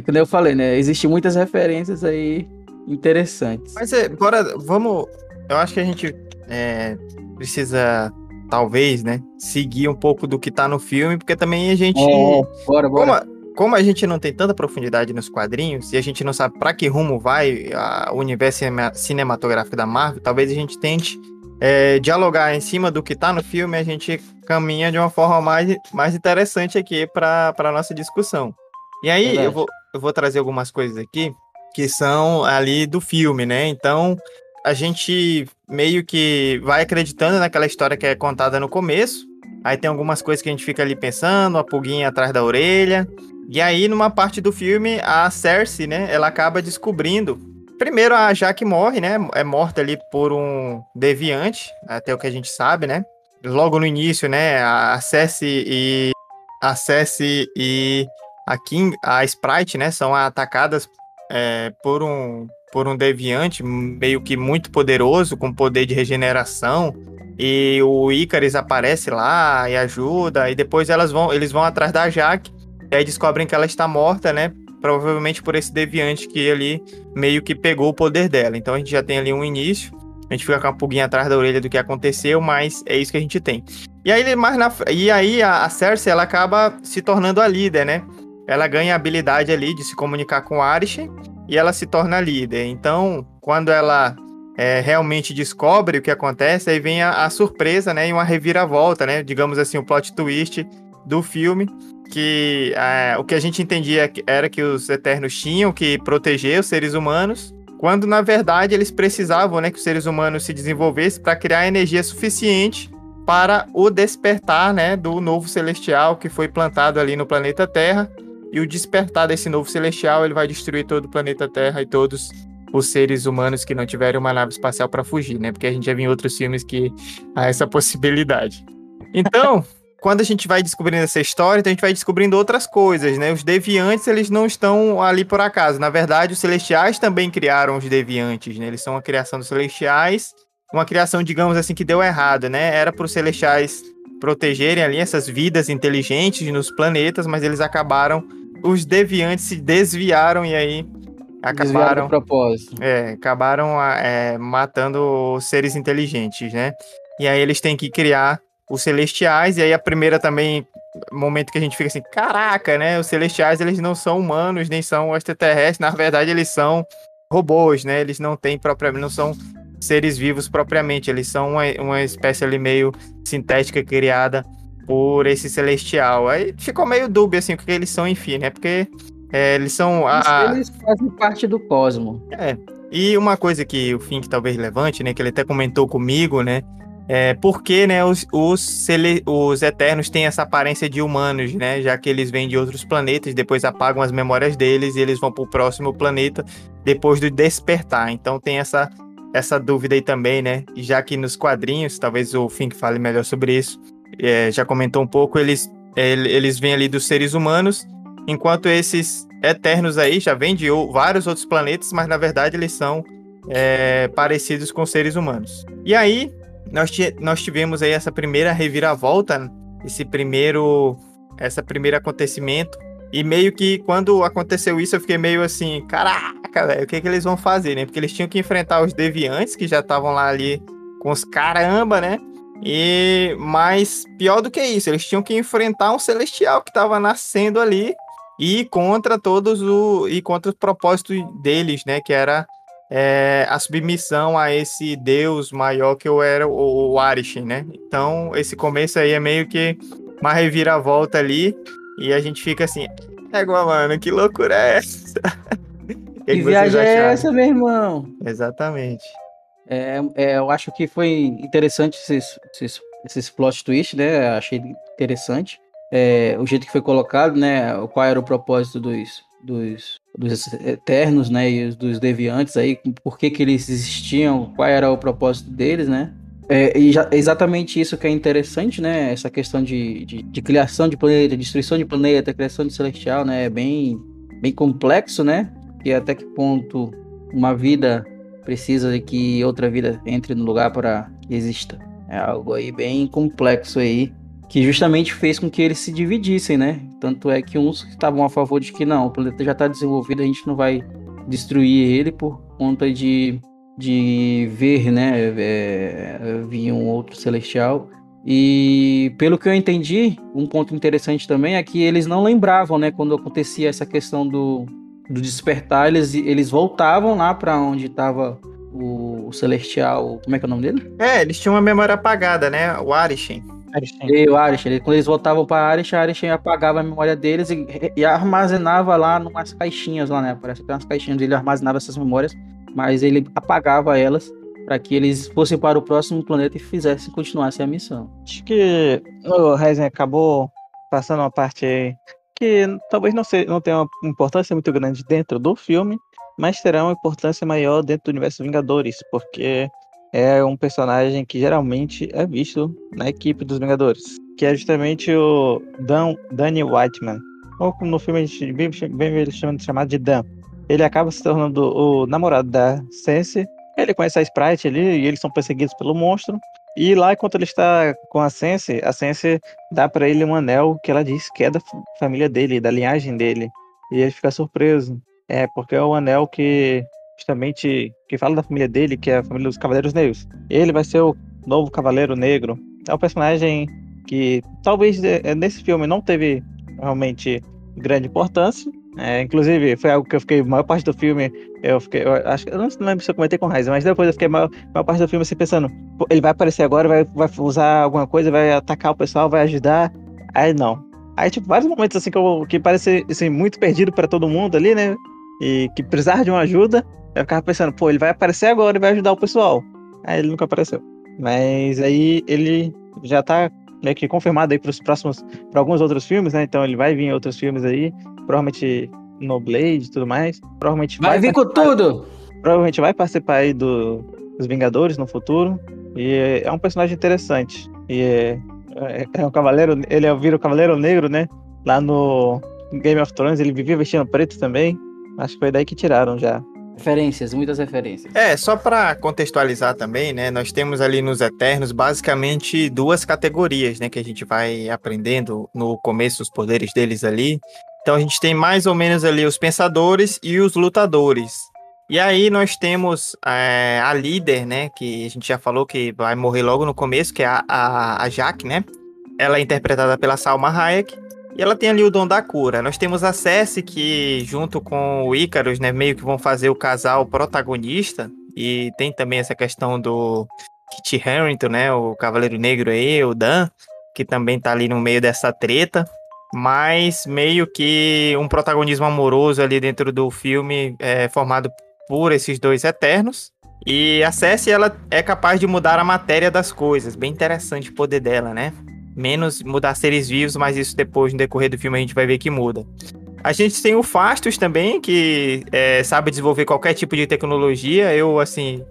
Como eu falei, né? Existem muitas referências aí interessantes. Mas bora, vamos... Eu acho que a gente precisa, talvez, né, seguir um pouco do que tá no filme, porque também a gente... Bora. Como a gente não tem tanta profundidade nos quadrinhos e a gente não sabe pra que rumo vai o universo cinematográfico da Marvel, talvez a gente tente dialogar em cima do que tá no filme e a gente caminha de uma forma mais interessante aqui pra nossa discussão. E aí eu vou trazer algumas coisas aqui que são ali do filme, né? Então a gente meio que vai acreditando naquela história que é contada no começo, aí tem algumas coisas que a gente fica ali pensando, uma pulguinha atrás da orelha... E aí, numa parte do filme, a Sersi, né, ela acaba descobrindo... Primeiro, a Ajak morre, né, é morta ali por um deviante, até o que a gente sabe, né. Logo no início, né, a Sersi e a Kingo, a Sprite, né, são atacadas por um deviante meio que muito poderoso, com poder de regeneração... E o Ikaris aparece lá e ajuda, e depois eles vão atrás da Ajak... E aí descobrem que ela está morta, né? Provavelmente por esse deviante que ali meio que pegou o poder dela. Então a gente já tem ali um início. A gente fica com a pulguinha atrás da orelha do que aconteceu, mas é isso que a gente tem. E aí a Sersi, ela acaba se tornando a líder, né? Ela ganha a habilidade ali de se comunicar com o Arishem e ela se torna a líder. Então, quando ela realmente descobre o que acontece, aí vem a surpresa, né? E uma reviravolta, né? Digamos assim, o plot twist do filme. Que o que a gente entendia era que os Eternos tinham que proteger os seres humanos, quando na verdade eles precisavam, né, que os seres humanos se desenvolvessem para criar energia suficiente para o despertar, né, do novo Celestial que foi plantado ali no planeta Terra, e o despertar desse novo Celestial ele vai destruir todo o planeta Terra e todos os seres humanos que não tiverem uma nave espacial para fugir, né, porque a gente já viu em outros filmes que há essa possibilidade. Então... Quando a gente vai descobrindo essa história, então a gente vai descobrindo outras coisas, né? Os deviantes, eles não estão ali por acaso. Na verdade, os Celestiais também criaram os deviantes, né? Eles são uma criação dos Celestiais, uma criação, digamos assim, que deu errado, né? Era para os Celestiais protegerem ali essas vidas inteligentes nos planetas, mas eles acabaram... Os deviantes se desviaram e aí acabaram... do propósito. Acabaram matando os seres inteligentes, né? E aí eles têm que criar... os Celestiais, e aí a primeira também, momento que a gente fica assim, caraca, né, os Celestiais, eles não são humanos, nem são extraterrestres, na verdade eles são robôs, né, eles não têm propriamente, não são seres vivos propriamente, eles são uma espécie ali meio sintética criada por esse Celestial, aí ficou meio dúbio, assim, o que eles são, enfim, né, porque eles são... Eles fazem parte do cosmo. E uma coisa que o Fink talvez levante, né, que ele até comentou comigo, né, porque, né, os Eternos têm essa aparência de humanos, né, já que eles vêm de outros planetas, depois apagam as memórias deles e eles vão pro próximo planeta depois do despertar. Então tem essa dúvida aí também, né, já que nos quadrinhos, talvez o Fink fale melhor sobre isso, já comentou um pouco, eles vêm ali dos seres humanos, enquanto esses Eternos aí já vêm de vários outros planetas, mas na verdade eles são parecidos com seres humanos. E aí... Nós tivemos aí essa primeira reviravolta, esse primeiro acontecimento, e meio que quando aconteceu isso eu fiquei meio assim, caraca, velho, o que eles vão fazer, né? Porque eles tinham que enfrentar os deviantes que já estavam lá ali com os caramba, né? Mas pior do que isso, eles tinham que enfrentar um Celestial que estava nascendo ali e contra o propósito deles, né? Que era... a submissão a esse deus maior que eu era, o Arishem, né? Então, esse começo aí é meio que uma reviravolta ali, e a gente fica assim, mano, que loucura é essa? Que viagem é essa, meu irmão? Exatamente. Eu acho que foi interessante esses plot twist, né? Achei interessante. O jeito que foi colocado, né? Qual era o propósito dos Eternos, né, e dos Deviantes aí, por que eles existiam, qual era o propósito deles, né, exatamente isso que é interessante, né, essa questão de criação de planeta, destruição de planeta, criação de Celestial, né, é bem complexo, né, e até que ponto uma vida precisa de que outra vida entre no lugar para que exista, é algo aí bem complexo aí, que justamente fez com que eles se dividissem, né? Tanto é que uns estavam a favor de que não, o planeta já está desenvolvido, a gente não vai destruir ele por conta de ver, né? Vir um outro celestial. E pelo que eu entendi, um ponto interessante também é que eles não lembravam, né? Quando acontecia essa questão do despertar, eles voltavam lá para onde estava o celestial. Como é que é o nome dele? Eles tinham uma memória apagada, né? O Arishem. E o Arishem, quando eles voltavam para Arishem, a Arishem apagava a memória deles e armazenava lá numas caixinhas lá, né? Parece que tem umas caixinhas, ele armazenava essas memórias, mas ele apagava elas para que eles fossem para o próximo planeta e fizessem, continuassem a missão. Acho que o Ryzen acabou passando uma parte aí que talvez não tenha uma importância muito grande dentro do filme, mas terá uma importância maior dentro do universo Vingadores, porque é um personagem que geralmente é visto na equipe dos Vingadores, que é justamente o Danny Whiteman, ou como no filme a gente bem chamado de Dan. Ele acaba se tornando o namorado da Sersi. Ele conhece a Sprite ali e eles são perseguidos pelo monstro. E lá, enquanto ele está com a Sersi dá para ele um anel que ela diz que é da família dele, da linhagem dele. E ele fica surpreso, porque é o anel que justamente que fala da família dele, que é a família dos Cavaleiros Negros. Ele vai ser o novo Cavaleiro Negro. É um personagem que talvez nesse filme não teve realmente grande importância. Inclusive, foi algo que eu fiquei, a maior parte do filme, eu não lembro se eu comentei com o Ryzen, mas depois eu fiquei a maior parte do filme assim pensando, ele vai aparecer agora, vai usar alguma coisa, vai atacar o pessoal, vai ajudar, aí não. Aí, tipo, vários momentos assim que parece assim, muito perdido pra todo mundo ali, né, e que precisava de uma ajuda, eu ficava pensando, ele vai aparecer agora e vai ajudar o pessoal. Aí ele nunca apareceu. Mas aí ele já tá meio que confirmado aí para alguns outros filmes, né, então ele vai vir em outros filmes aí, provavelmente no Blade e tudo mais. Provavelmente vai vir com tudo! Provavelmente vai participar aí dos Vingadores no futuro. E é um personagem interessante. E é um cavaleiro, ele vira o Cavaleiro Negro, né? Lá no Game of Thrones ele vivia vestindo preto também. Acho que foi daí que tiraram já. Referências, muitas referências. Só para contextualizar também, né? Nós temos ali nos Eternos basicamente duas categorias, né? Que a gente vai aprendendo no começo os poderes deles ali. Então a gente tem mais ou menos ali os pensadores e os lutadores. E aí nós temos a líder, né? Que a gente já falou que vai morrer logo no começo, que é a Ajak, né? Ela é interpretada pela Salma Hayek. E ela tem ali o dom da cura. Nós temos a Sersi, que junto com o Ikaris, né? Meio que vão fazer o casal protagonista. E tem também essa questão do Kit Harington, né? O Cavaleiro Negro aí, o Dan. Que também tá ali no meio dessa treta. Mas meio que um protagonismo amoroso ali dentro do filme é formado por esses dois Eternos. E a Sersi, ela é capaz de mudar a matéria das coisas. Bem interessante o poder dela, né? Menos mudar seres vivos, mas isso depois, no decorrer do filme, a gente vai ver que muda. A gente tem o Fastos também, que sabe desenvolver qualquer tipo de tecnologia. Eu, assim,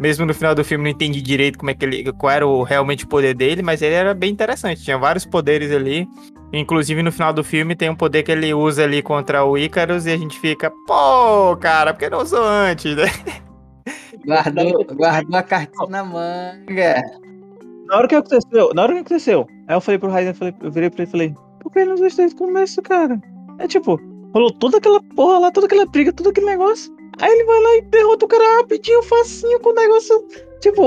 mesmo no final do filme não entendi direito como é que ele, qual era realmente o poder dele, mas ele era bem interessante, tinha vários poderes ali. Inclusive, no final do filme, tem um poder que ele usa ali contra o Ikaris e a gente fica, cara, porque não usou antes, né? Guardou a cartinha na manga. Na hora que aconteceu, aí eu falei pro Ryzen, eu virei pra ele e falei, por que ele não usou isso desde o começo, cara? Rolou toda aquela porra lá, toda aquela briga, todo aquele negócio. Aí ele vai lá e derrota o cara rapidinho, facinho, com o negócio,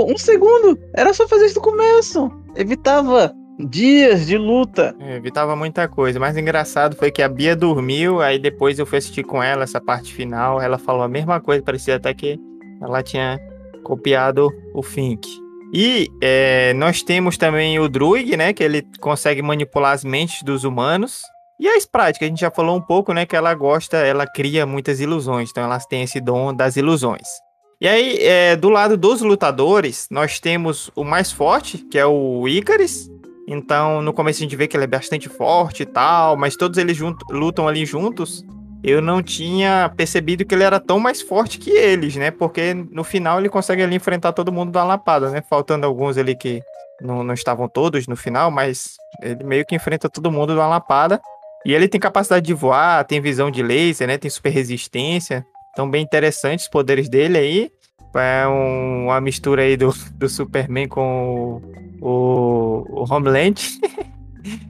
um segundo. Era só fazer isso no começo. Evitava dias de luta. Evitava muita coisa, mas engraçado foi que a Bia dormiu, aí depois eu fui assistir com ela essa parte final, ela falou a mesma coisa, parecia até que ela tinha copiado o Fink. E nós temos também o Druig, né, que ele consegue manipular as mentes dos humanos, e a Sprite, que a gente já falou um pouco, né, que ela cria muitas ilusões, então elas têm esse dom das ilusões. E aí, do lado dos lutadores, nós temos o mais forte, que é o Ikaris. Então, no começo a gente vê que ele é bastante forte e tal, mas todos eles lutam ali juntos. Eu não tinha percebido que ele era tão mais forte que eles, né? Porque no final ele consegue ali enfrentar todo mundo da lapada, né? Faltando alguns ali que não estavam todos no final, mas ele meio que enfrenta todo mundo da lapada. E ele tem capacidade de voar, tem visão de laser, né? Tem super resistência. Então, bem interessantes os poderes dele aí. É uma mistura aí do Superman com o Homeland.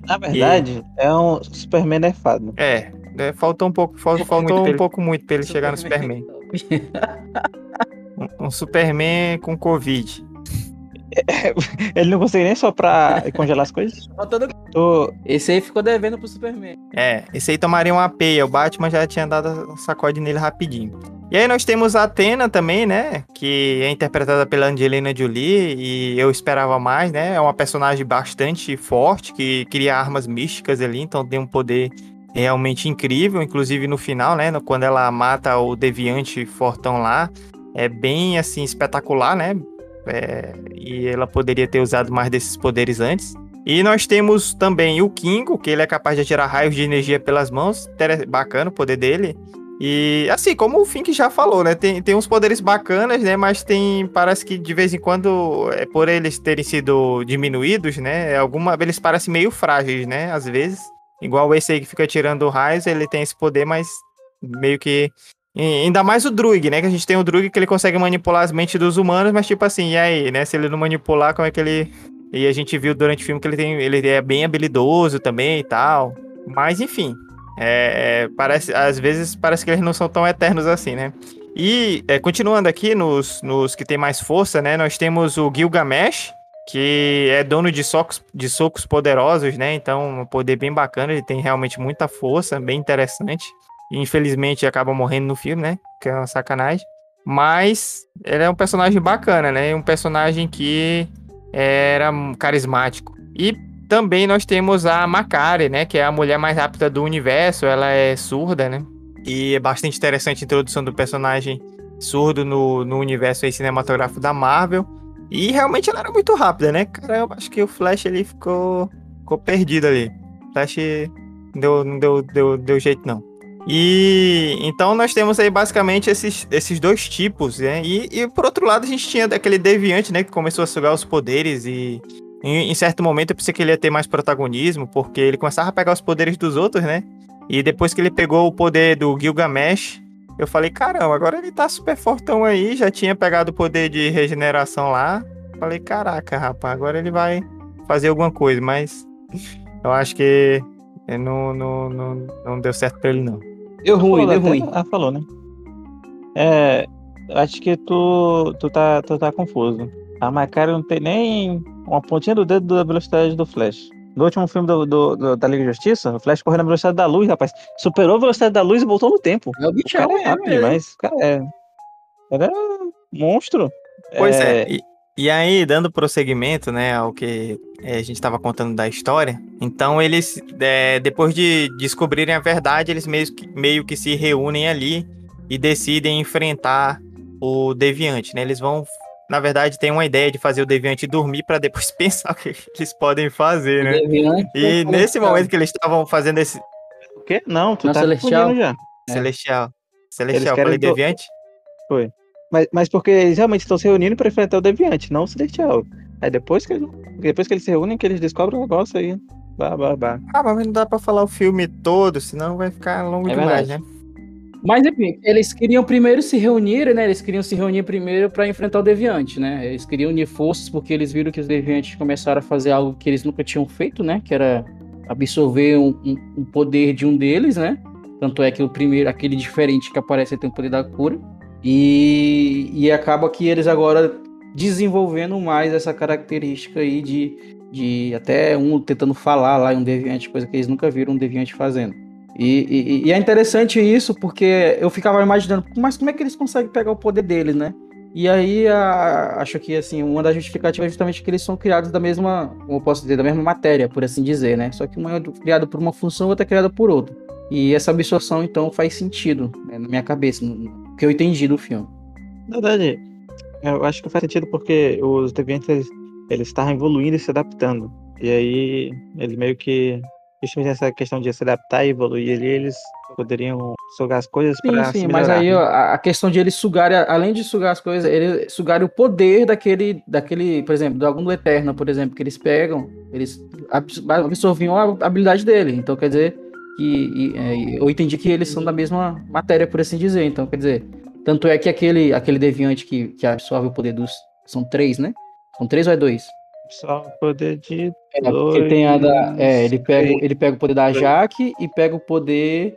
Na verdade, e... é um Superman nerfado. É faltou um pouco, muito pra ele chegar no Superman. um Superman com Covid. Ele não conseguiu nem soprar e congelar as coisas? Esse aí ficou devendo pro Superman. Esse aí tomaria uma peia. O Batman já tinha dado um sacode nele rapidinho. E aí nós temos a Atena também, né? Que é interpretada pela Angelina Jolie. E eu esperava mais, né? É uma personagem bastante forte, que cria armas místicas ali. Então tem um poder realmente incrível. Inclusive no final, né? Quando ela mata o Deviante fortão lá. É bem, assim, espetacular, né? E ela poderia ter usado mais desses poderes antes. E nós temos também o Kingo, que ele é capaz de atirar raios de energia pelas mãos. Bacana o poder dele. E assim, como o Fink já falou, né? Tem uns poderes bacanas, né? Mas parece que de vez em quando, por eles terem sido diminuídos, né? Eles parecem meio frágeis, né? Às vezes. Igual esse aí que fica tirando raios, ele tem esse poder, mas meio que... E ainda mais o Druig, né? Que a gente tem o Druig que ele consegue manipular as mentes dos humanos, mas tipo assim, e aí, né? Se ele não manipular, como é que ele... E a gente viu durante o filme que ele é bem habilidoso também e tal. Mas enfim, às vezes parece que eles não são tão eternos assim, né? E continuando aqui nos que tem mais força, né? Nós temos o Gilgamesh, que é dono de socos poderosos, né? Então, um poder bem bacana, ele tem realmente muita força, bem interessante. Infelizmente acaba morrendo no filme, né? Que é uma sacanagem. Mas ele é um personagem bacana, né? Um personagem que era carismático. E também nós temos a Makkari, né? Que é a mulher mais rápida do universo. Ela é surda, né? E é bastante interessante a introdução do personagem surdo no universo aí cinematográfico da Marvel. E realmente ela era muito rápida, né? Cara, eu acho que o Flash ele ficou perdido ali. O Flash não deu jeito, não. E então nós temos aí basicamente esses dois tipos, né? E por outro lado a gente tinha aquele deviante, né? Que começou a sugar os poderes e em certo momento eu pensei que ele ia ter mais protagonismo, porque ele começava a pegar os poderes dos outros, né? E depois que ele pegou o poder do Gilgamesh, eu falei, caramba, agora ele tá super fortão aí, já tinha pegado o poder de regeneração lá. Falei, caraca, rapaz, agora ele vai fazer alguma coisa, mas eu acho que não deu certo pra ele, não. Deu ruim. Ah, falou, né? Acho que tu tá confuso. A Makkari não tem nem uma pontinha do dedo da velocidade do Flash. No último filme da Liga de Justiça, o Flash correu na velocidade da luz, rapaz. Superou a velocidade da luz e voltou no tempo. O cara é rápido demais. O cara é monstro. Pois é. E aí, dando prosseguimento, né, ao que a gente estava contando da história, então eles, depois de descobrirem a verdade, eles meio que se reúnem ali e decidem enfrentar o Deviante, né? Eles vão, na verdade, tem uma ideia de fazer o Deviante dormir para depois pensar o que eles podem fazer, né? Deviante e nesse momento que eles estavam fazendo esse... O quê? Não, tu não, tá Celestial já. Celestial, falei Deviante? Foi. Mas porque eles realmente estão se reunindo para enfrentar o Deviante, não o Celestial. Aí depois que eles se reúnem, que eles descobrem o negócio aí. Ah, mas não dá pra falar o filme todo, senão vai ficar longo demais, né? Mas enfim, eles queriam primeiro se reunir, né? Eles queriam se reunir primeiro pra enfrentar o Deviante, né? Eles queriam unir forças porque eles viram que os Deviantes começaram a fazer algo que eles nunca tinham feito, né? Que era absorver um poder de um deles, né? Tanto é que o primeiro, aquele diferente que aparece tem o poder da cura. E acaba que eles agora desenvolvendo mais essa característica aí de até um tentando falar lá em um deviante, coisa que eles nunca viram um deviante fazendo. E é interessante isso, porque eu ficava imaginando, mas como é que eles conseguem pegar o poder deles, né? E aí, acho que assim, uma das justificativas é justamente que eles são criados da mesma, como eu posso dizer, da mesma matéria, por assim dizer, né? Só que uma é criada por uma função, outra é criada por outra. E essa absorção, então, faz sentido, né, na minha cabeça, no que eu entendi do filme. Na verdade, eu acho que faz sentido porque os deviantes, eles estavam evoluindo e se adaptando. E aí, eles meio que... Justamente essa questão de se adaptar e evoluir ali, eles poderiam sugar as coisas para se melhorar. Mas aí, né? A questão de eles sugarem, além de sugar as coisas, eles sugarem o poder daquele, por exemplo, de algum Eterno, por exemplo, que eles pegam, eles absorviam a habilidade dele. Então, quer dizer... que eu entendi que eles são da mesma matéria, por assim dizer. Então, quer dizer, tanto é que aquele deviante que absorve o poder dos... São três, né? São três ou é dois? Só o poder de dois, ele tem a da, ele pega o poder da Ajak e pega o poder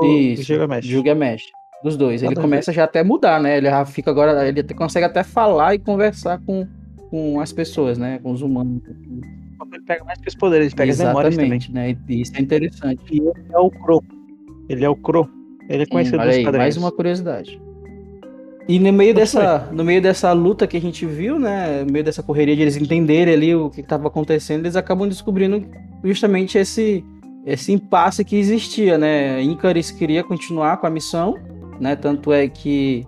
de Gilgamesh. Dos dois. Ele começa já até mudar, né? Ele já fica agora, ele consegue até falar e conversar com as pessoas, né? Com os humanos. Ele pega mais que os poderes, ele pega as memórias também. Né? E isso é interessante. E ele é o Kro. Ele é conhecido dos quadrinhos. Mais uma curiosidade. E no meio dessa luta que a gente viu, né? No meio dessa correria de eles entenderem ali o que estava acontecendo, eles acabam descobrindo justamente esse impasse que existia, né? Ikaris queria continuar com a missão, né? Tanto é que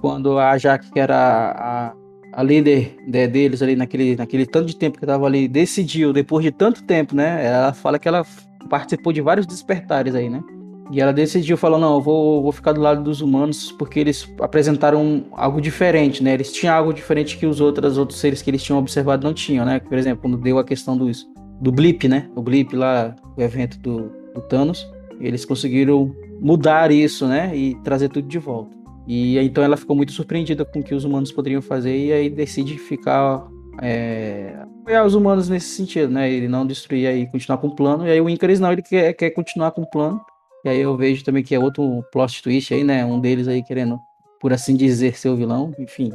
quando a Ajak, que era a líder deles ali naquele tanto de tempo que estava ali, decidiu, depois de tanto tempo, né? Ela fala que ela participou de vários despertares aí, né? E ela decidiu, falou, não, eu vou ficar do lado dos humanos, porque eles apresentaram algo diferente, né? Eles tinham algo diferente que os outros seres que eles tinham observado não tinham, né? Por exemplo, quando deu a questão do blip, né? O blip lá, o evento do Thanos, eles conseguiram mudar isso, né? E trazer tudo de volta. E então ela ficou muito surpreendida com o que os humanos poderiam fazer e aí decide ficar... apoiar os humanos nesse sentido, né? Ele não destruir aí, continuar com o plano. E aí o Ikaris não, ele quer continuar com o plano. E aí eu vejo também que é outro plot twist aí, né? Um deles aí querendo, por assim dizer, ser o vilão. Enfim,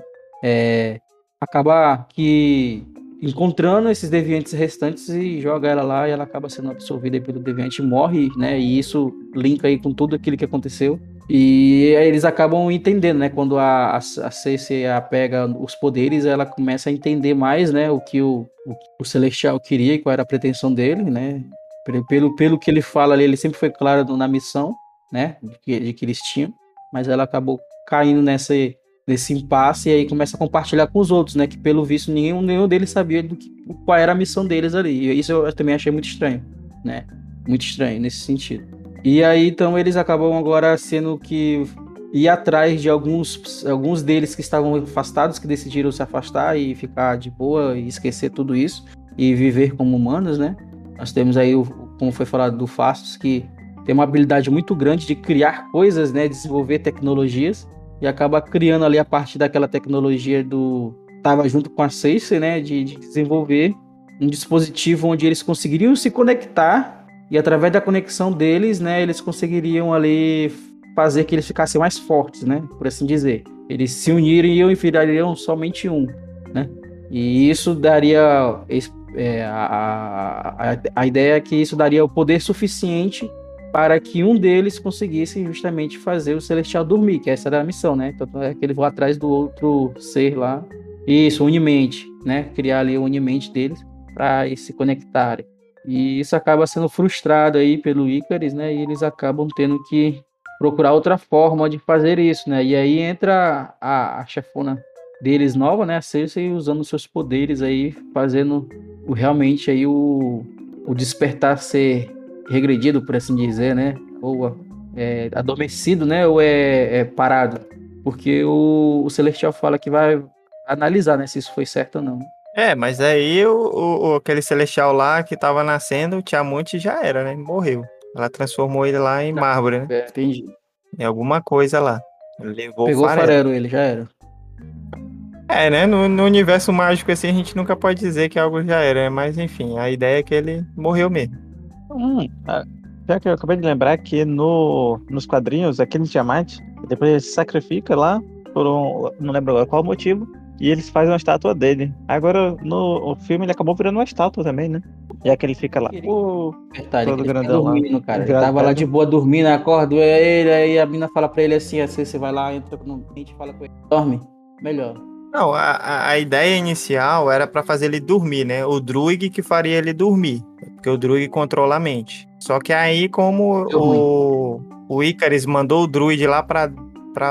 acaba que... encontrando esses deviantes restantes e joga ela lá e ela acaba sendo absorvida pelo deviante e morre, né? E isso linka aí com tudo aquilo que aconteceu. E aí eles acabam entendendo, né? Quando a Sersi pega os poderes, ela começa a entender mais, né? O que o Celestial queria e qual era a pretensão dele, né? Pelo que ele fala ali, ele sempre foi claro na missão, né? De que eles tinham. Mas ela acabou caindo nesse impasse, e aí começa a compartilhar com os outros, né? Que pelo visto nenhum deles sabia qual era a missão deles ali. E isso eu também achei muito estranho, né? Muito estranho nesse sentido. E aí então eles acabam agora sendo que ir atrás de alguns deles que estavam afastados, que decidiram se afastar e ficar de boa e esquecer tudo isso e viver como humanos, né? Nós temos aí, como foi falado, do Fastos, que tem uma habilidade muito grande de criar coisas, né? Desenvolver tecnologias. E acaba criando ali a partir daquela tecnologia Tava junto com a Sersi, né? De desenvolver um dispositivo onde eles conseguiriam se conectar. E através da conexão deles, né? Eles conseguiriam ali fazer que eles ficassem mais fortes, né? Por assim dizer. Eles se uniriam e virariam somente um, né? E isso daria... a ideia é que isso daria o poder suficiente... para que um deles conseguisse justamente fazer o Celestial dormir, que essa era a missão, né? Então é que ele vai atrás do outro ser lá. Isso, unimente, né? Criar ali o unimente deles para se conectarem. E isso acaba sendo frustrado aí pelo Ikaris, né? E eles acabam tendo que procurar outra forma de fazer isso, né? E aí entra a chefona deles nova, né? A Sersi, usando seus poderes aí, fazendo realmente aí o despertar ser... regredido, por assim dizer, né? Ou adormecido, né? Ou parado. Porque o Celestial fala que vai analisar, né? Se isso foi certo ou não. Mas aí aquele Celestial lá que tava nascendo, o Tiamut já era, né? Morreu. Ela transformou ele lá em mármore, né? Entendi. Em alguma coisa lá. Pegou o farelo, ele já era. Né? No universo mágico, assim, a gente nunca pode dizer que algo já era, né? Mas, enfim, a ideia é que ele morreu mesmo. Já que eu acabei de lembrar que nos quadrinhos, aquele diamante, depois ele se sacrifica lá, não lembro agora qual o motivo, e eles fazem uma estátua dele. Agora, no filme, ele acabou virando uma estátua também, né? Já que ele fica lá. Todo grandão lá. Ele tava lá de boa dormindo, acorda ele, aí a mina fala pra ele assim, você vai lá, entra no ambiente e fala com ele, dorme, melhor. Não, a ideia inicial era pra fazer ele dormir, né? O Druig que faria ele dormir, porque o Druig controla a mente. Só que aí, como o Ikaris mandou o Druid lá pra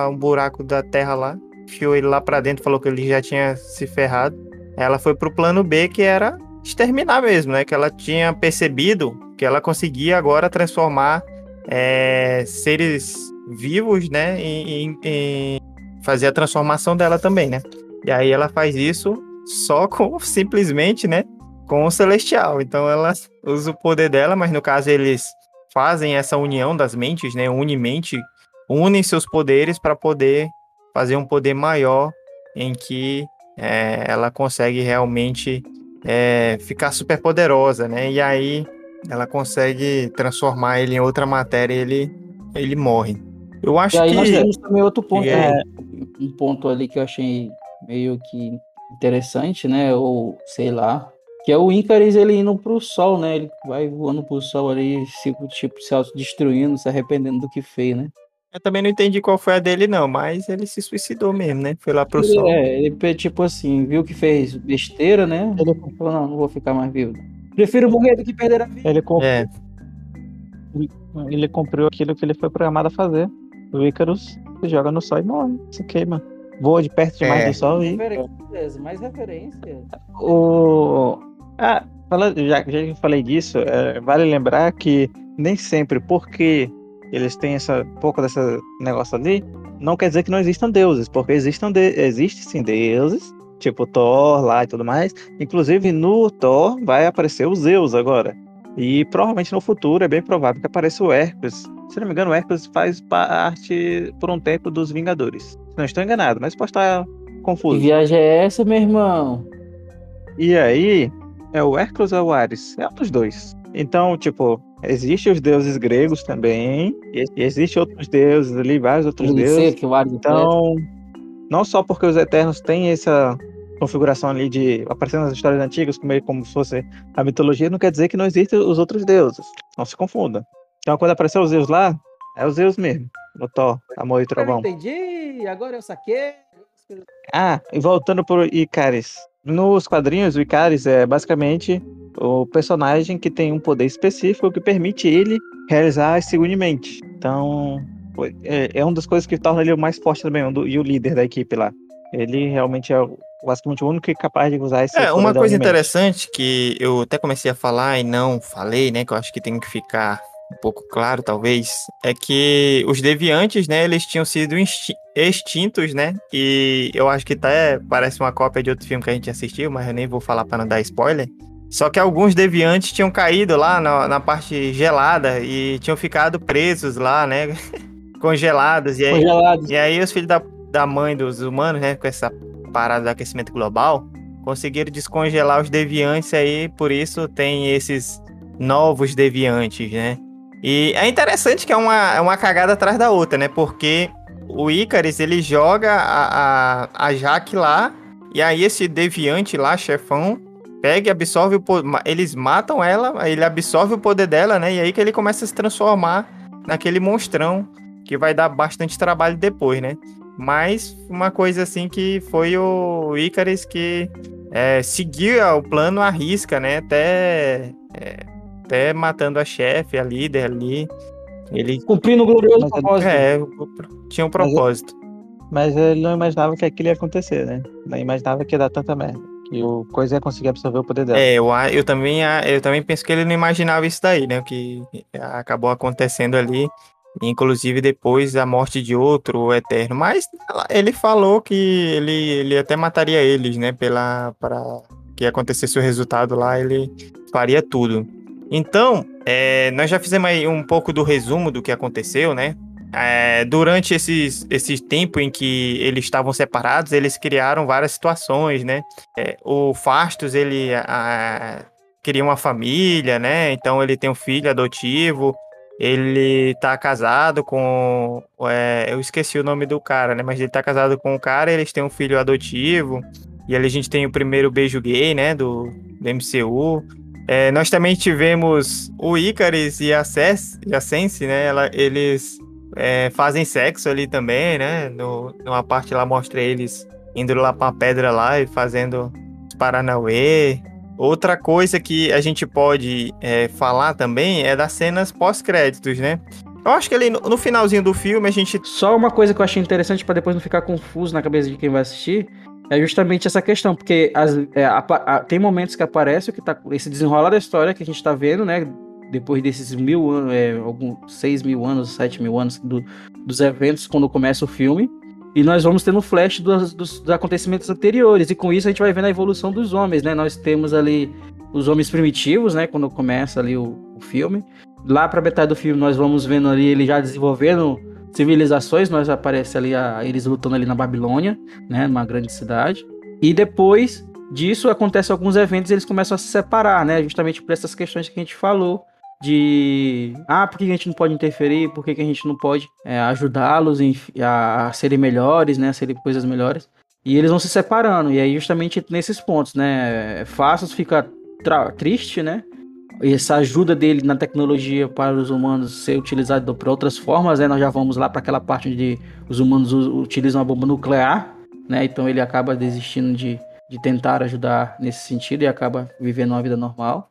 um buraco da terra lá, enfiou ele lá pra dentro, falou que ele já tinha se ferrado, ela foi pro plano B, que era exterminar mesmo, né? Que ela tinha percebido que ela conseguia agora transformar seres vivos, né? Em fazer a transformação dela também, né? E aí ela faz isso só simplesmente, né? Com o Celestial. Então ela usa o poder dela, mas no caso eles fazem essa união das mentes, né? Unem seus poderes para poder fazer um poder maior em que ela consegue realmente ficar super poderosa, né? E aí ela consegue transformar ele em outra matéria e ele morre. Eu acho que nós temos também outro ponto, né? Um ponto ali que eu achei meio que interessante, né? Ou sei lá, que é o Ikaris, ele indo pro sol, né? Ele vai voando pro sol ali, se autodestruindo, se arrependendo do que fez, né? Eu também não entendi qual foi a dele, não, mas ele se suicidou mesmo, né? Foi lá pro sol. É, ele tipo assim, viu que fez besteira, né? Ele falou, não vou ficar mais vivo. Prefiro morrer do que perder a vida. Ele cumpriu aquilo que ele foi programado a fazer. O Ikaris se joga no sol e morre, se queima. Voa de perto demais do sol e... Mais referências. Já que eu falei disso, vale lembrar que nem sempre, porque eles têm pouco desse negócio ali, não quer dizer que não existam deuses, porque existem sim deuses, tipo Thor lá e tudo mais. Inclusive no Thor vai aparecer o Zeus agora, e provavelmente no futuro é bem provável que apareça o Hércules. Se não me engano, o Hércules faz parte por um tempo dos Vingadores. Não estou enganado, mas posso estar confuso. Que viagem é essa, meu irmão? E aí, é o Hércules ou o Ares? É um dos dois. Então, tipo, existem os deuses gregos também, e existem outros deuses ali, vários outros deuses. Que o Ares então, não só porque os Eternos têm essa configuração ali de aparecendo nas histórias antigas, como se fosse a mitologia, não quer dizer que não existem os outros deuses. Não se confunda. Então, quando apareceu os Zeus lá, é os Zeus mesmo, no Thor, Amor e Trovão. Eu entendi, agora eu saquei. E voltando pro Ikaris. Nos quadrinhos, o Ikaris é basicamente o personagem que tem um poder específico que permite ele realizar seguidamente. Então, é uma das coisas que torna ele o mais forte também, e o líder da equipe lá. Ele realmente é basicamente o único que é capaz de usar esse poder. Uma coisa interessante que eu até comecei a falar e não falei, né, que eu acho que tem que ficar um pouco claro, talvez, é que os deviantes, né, eles tinham sido extintos, né, e eu acho que parece uma cópia de outro filme que a gente assistiu, mas eu nem vou falar para não dar spoiler, só que alguns deviantes tinham caído lá na parte gelada e tinham ficado presos lá, né, congelados. E aí os filhos da mãe dos humanos, né, com essa parada do aquecimento global, conseguiram descongelar os deviantes aí, por isso tem esses novos deviantes, né. E é interessante que é uma cagada atrás da outra, né? Porque o Ikaris, ele joga a Ajak lá, e aí esse deviante lá, chefão, pega e absorve o poder. Eles matam ela, ele absorve o poder dela, né? E aí que ele começa a se transformar naquele monstrão, que vai dar bastante trabalho depois, né? Mas uma coisa assim que foi o Ikaris que seguia o plano à risca, né? Até matando a chefe, a líder ali. Ele cumprindo o glorioso propósito. Tinha um propósito. Mas ele não imaginava que aquilo ia acontecer, né? Não imaginava que ia dar tanta merda. Que o Coisa ia conseguir absorver o poder dela. Eu também penso que ele não imaginava isso daí, né? O que acabou acontecendo ali. Inclusive depois a morte de outro Eterno. Mas ele falou que ele até mataria eles, né? Para que acontecesse o resultado lá, ele faria tudo. Então, nós já fizemos aí um pouco do resumo do que aconteceu, né? Durante esse tempo em que eles estavam separados, eles criaram várias situações, né? O Fastos, ele cria uma família, né? Então, ele tem um filho adotivo, ele tá casado com... eu esqueci o nome do cara, né? Mas ele tá casado com um cara, eles têm um filho adotivo, e ali a gente tem o primeiro beijo gay, né? Do MCU... nós também tivemos o Ikaris e a Sersi, né? Eles fazem sexo ali também, né? Numa parte lá mostra eles indo lá pra pedra lá e fazendo Paranauê. Outra coisa que a gente pode falar também é das cenas pós-créditos, né? Eu acho que ali no finalzinho do filme a gente... Só uma coisa que eu achei interessante pra depois não ficar confuso na cabeça de quem vai assistir... É justamente essa questão, porque tem momentos que aparece esse desenrolar da história que a gente tá vendo, né? Depois desses 1000 anos, 6.000 anos, 7.000 anos dos eventos, quando começa o filme. E nós vamos tendo flash dos acontecimentos anteriores. E com isso a gente vai vendo a evolução dos homens, né? Nós temos ali os homens primitivos, né? Quando começa ali o filme. Lá pra metade do filme nós vamos vendo ali ele já desenvolvendo... civilizações, nós aparece ali eles lutando ali na Babilônia, né, numa grande cidade. E depois disso acontece alguns eventos e eles começam a se separar, né? Justamente por essas questões que a gente falou. De, por que a gente não pode interferir? Por que a gente não pode ajudá-los a serem melhores, né? A serem coisas melhores. E eles vão se separando. E aí justamente nesses pontos, né? Fastos fica triste, né? E essa ajuda dele na tecnologia para os humanos ser utilizada para outras formas, né? Nós já vamos lá para aquela parte onde os humanos utilizam a bomba nuclear, né? Então ele acaba desistindo de tentar ajudar nesse sentido e acaba vivendo uma vida normal.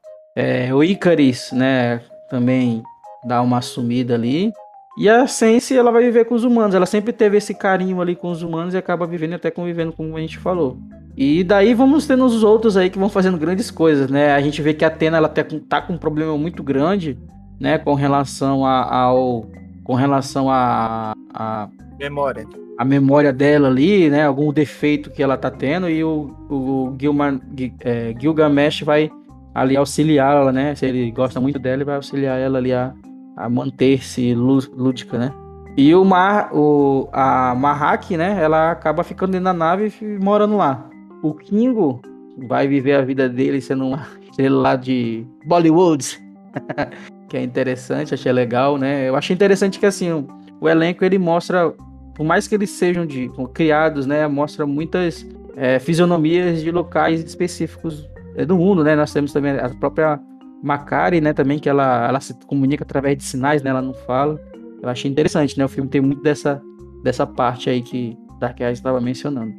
O Ikaris, né, também dá uma sumida ali. E a Sense, ela vai viver com os humanos. Ela sempre teve esse carinho ali com os humanos e acaba vivendo até convivendo, como a gente falou. E daí vamos tendo os outros aí que vão fazendo grandes coisas, né? A gente vê que a Atena, ela tá com um problema muito grande, né, com relação a memória. A memória dela ali, né, algum defeito que ela tá tendo. E o Gilgamesh vai ali auxiliar ela, né? Se ele gosta muito dela, ele vai auxiliar ela ali a manter-se lúdica, né? E a Mahaki, né? Ela acaba ficando dentro da nave e morando lá. O Kingo vai viver a vida dele sendo uma estrela lá de Bollywood, que é interessante, achei legal, né? Eu achei interessante que, assim, o elenco, ele mostra, por mais que eles sejam criados, né? Mostra muitas fisionomias de locais específicos do mundo, né? Nós temos também a própria Makkari, né? Também que ela se comunica através de sinais, né? Ela não fala. Eu achei interessante, né? O filme tem muito dessa parte aí que Dark Eyes estava mencionando.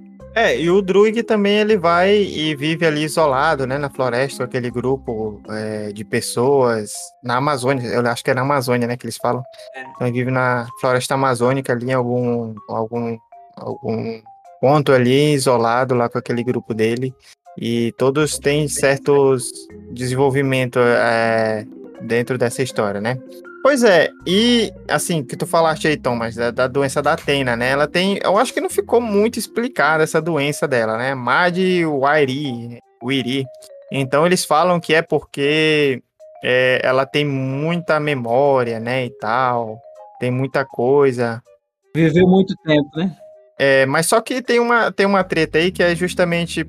E o Druig também, ele vai e vive ali isolado, né? Na floresta, aquele grupo de pessoas na Amazônia. Eu acho que é na Amazônia, né? Que eles falam. Então, ele vive na floresta amazônica ali em algum ponto ali, isolado lá com aquele grupo dele. E todos têm certos desenvolvimento dentro dessa história, né? Pois é, e assim, que tu falaste aí, Thomas, da doença da Atena, né? Ela tem, eu acho que não ficou muito explicada essa doença dela, né? Madi Wairi. Então eles falam que é porque ela tem muita memória, né, e tal, tem muita coisa. Viveu muito tempo, né? Mas só que tem uma treta aí que é justamente...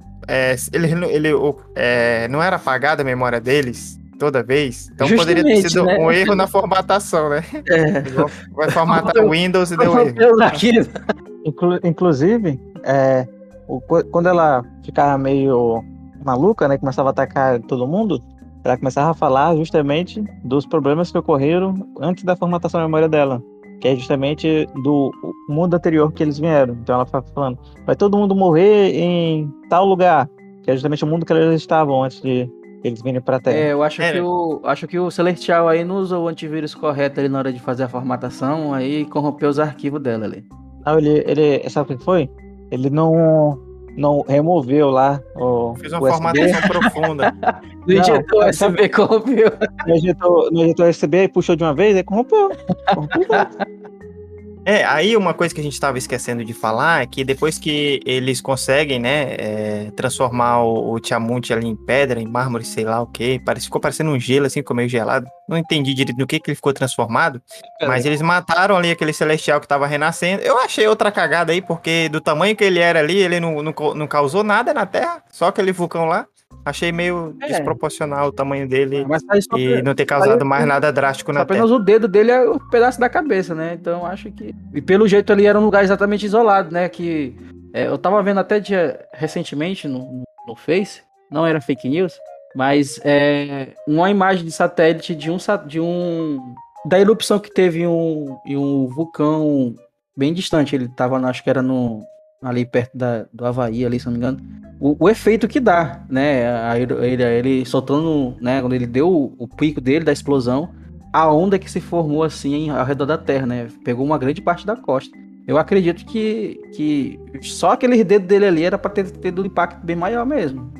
não era apagada a memória deles toda vez? Então justamente, poderia ter sido, né, um erro na formatação, né? Vai formatar o Windows e deu um erro. Inclusive, quando ela ficava meio maluca, né, começava a atacar todo mundo, ela começava a falar justamente dos problemas que ocorreram antes da formatação da memória dela, que é justamente do mundo anterior que eles vieram. Então ela fica falando, vai todo mundo morrer em tal lugar, que é justamente o mundo que eles estavam antes de eles virem pra Terra. Eu acho que o Celestial aí não usou o antivírus correto ali na hora de fazer a formatação, aí corrompeu os arquivos dela ali. Não, ele sabe o que foi? Ele não removeu lá o Fiz uma USB. Formatação profunda. Não injetou o USB, corrompeu. Não injetou o USB e puxou de uma vez, aí corrompeu. Aí uma coisa que a gente estava esquecendo de falar é que depois que eles conseguem, né, transformar o Tiamut ali em pedra, em mármore, sei lá o quê, ficou parecendo um gelo, assim, ficou meio gelado. Não entendi direito no que ele ficou transformado, mas eles mataram ali aquele celestial que estava renascendo. Eu achei outra cagada aí, porque do tamanho que ele era ali, ele não causou nada na Terra, só aquele vulcão lá. Achei meio desproporcional o tamanho dele não ter causado mais nada drástico na Terra. Apenas o dedo dele é o pedaço da cabeça, né? Então acho que... E pelo jeito ali era um lugar exatamente isolado, né? Que eu tava vendo até recentemente no Face, não era fake news, mas uma imagem de satélite da erupção que teve em um vulcão bem distante. Ele tava, acho que era ali perto do Havaí, ali, se não me engano, o efeito que dá, né, ele soltando, né, quando ele deu o pico dele, da explosão, a onda que se formou, assim, ao redor da Terra, né, pegou uma grande parte da costa. Eu acredito que só aquele dedo dele ali era para ter tido um impacto bem maior mesmo.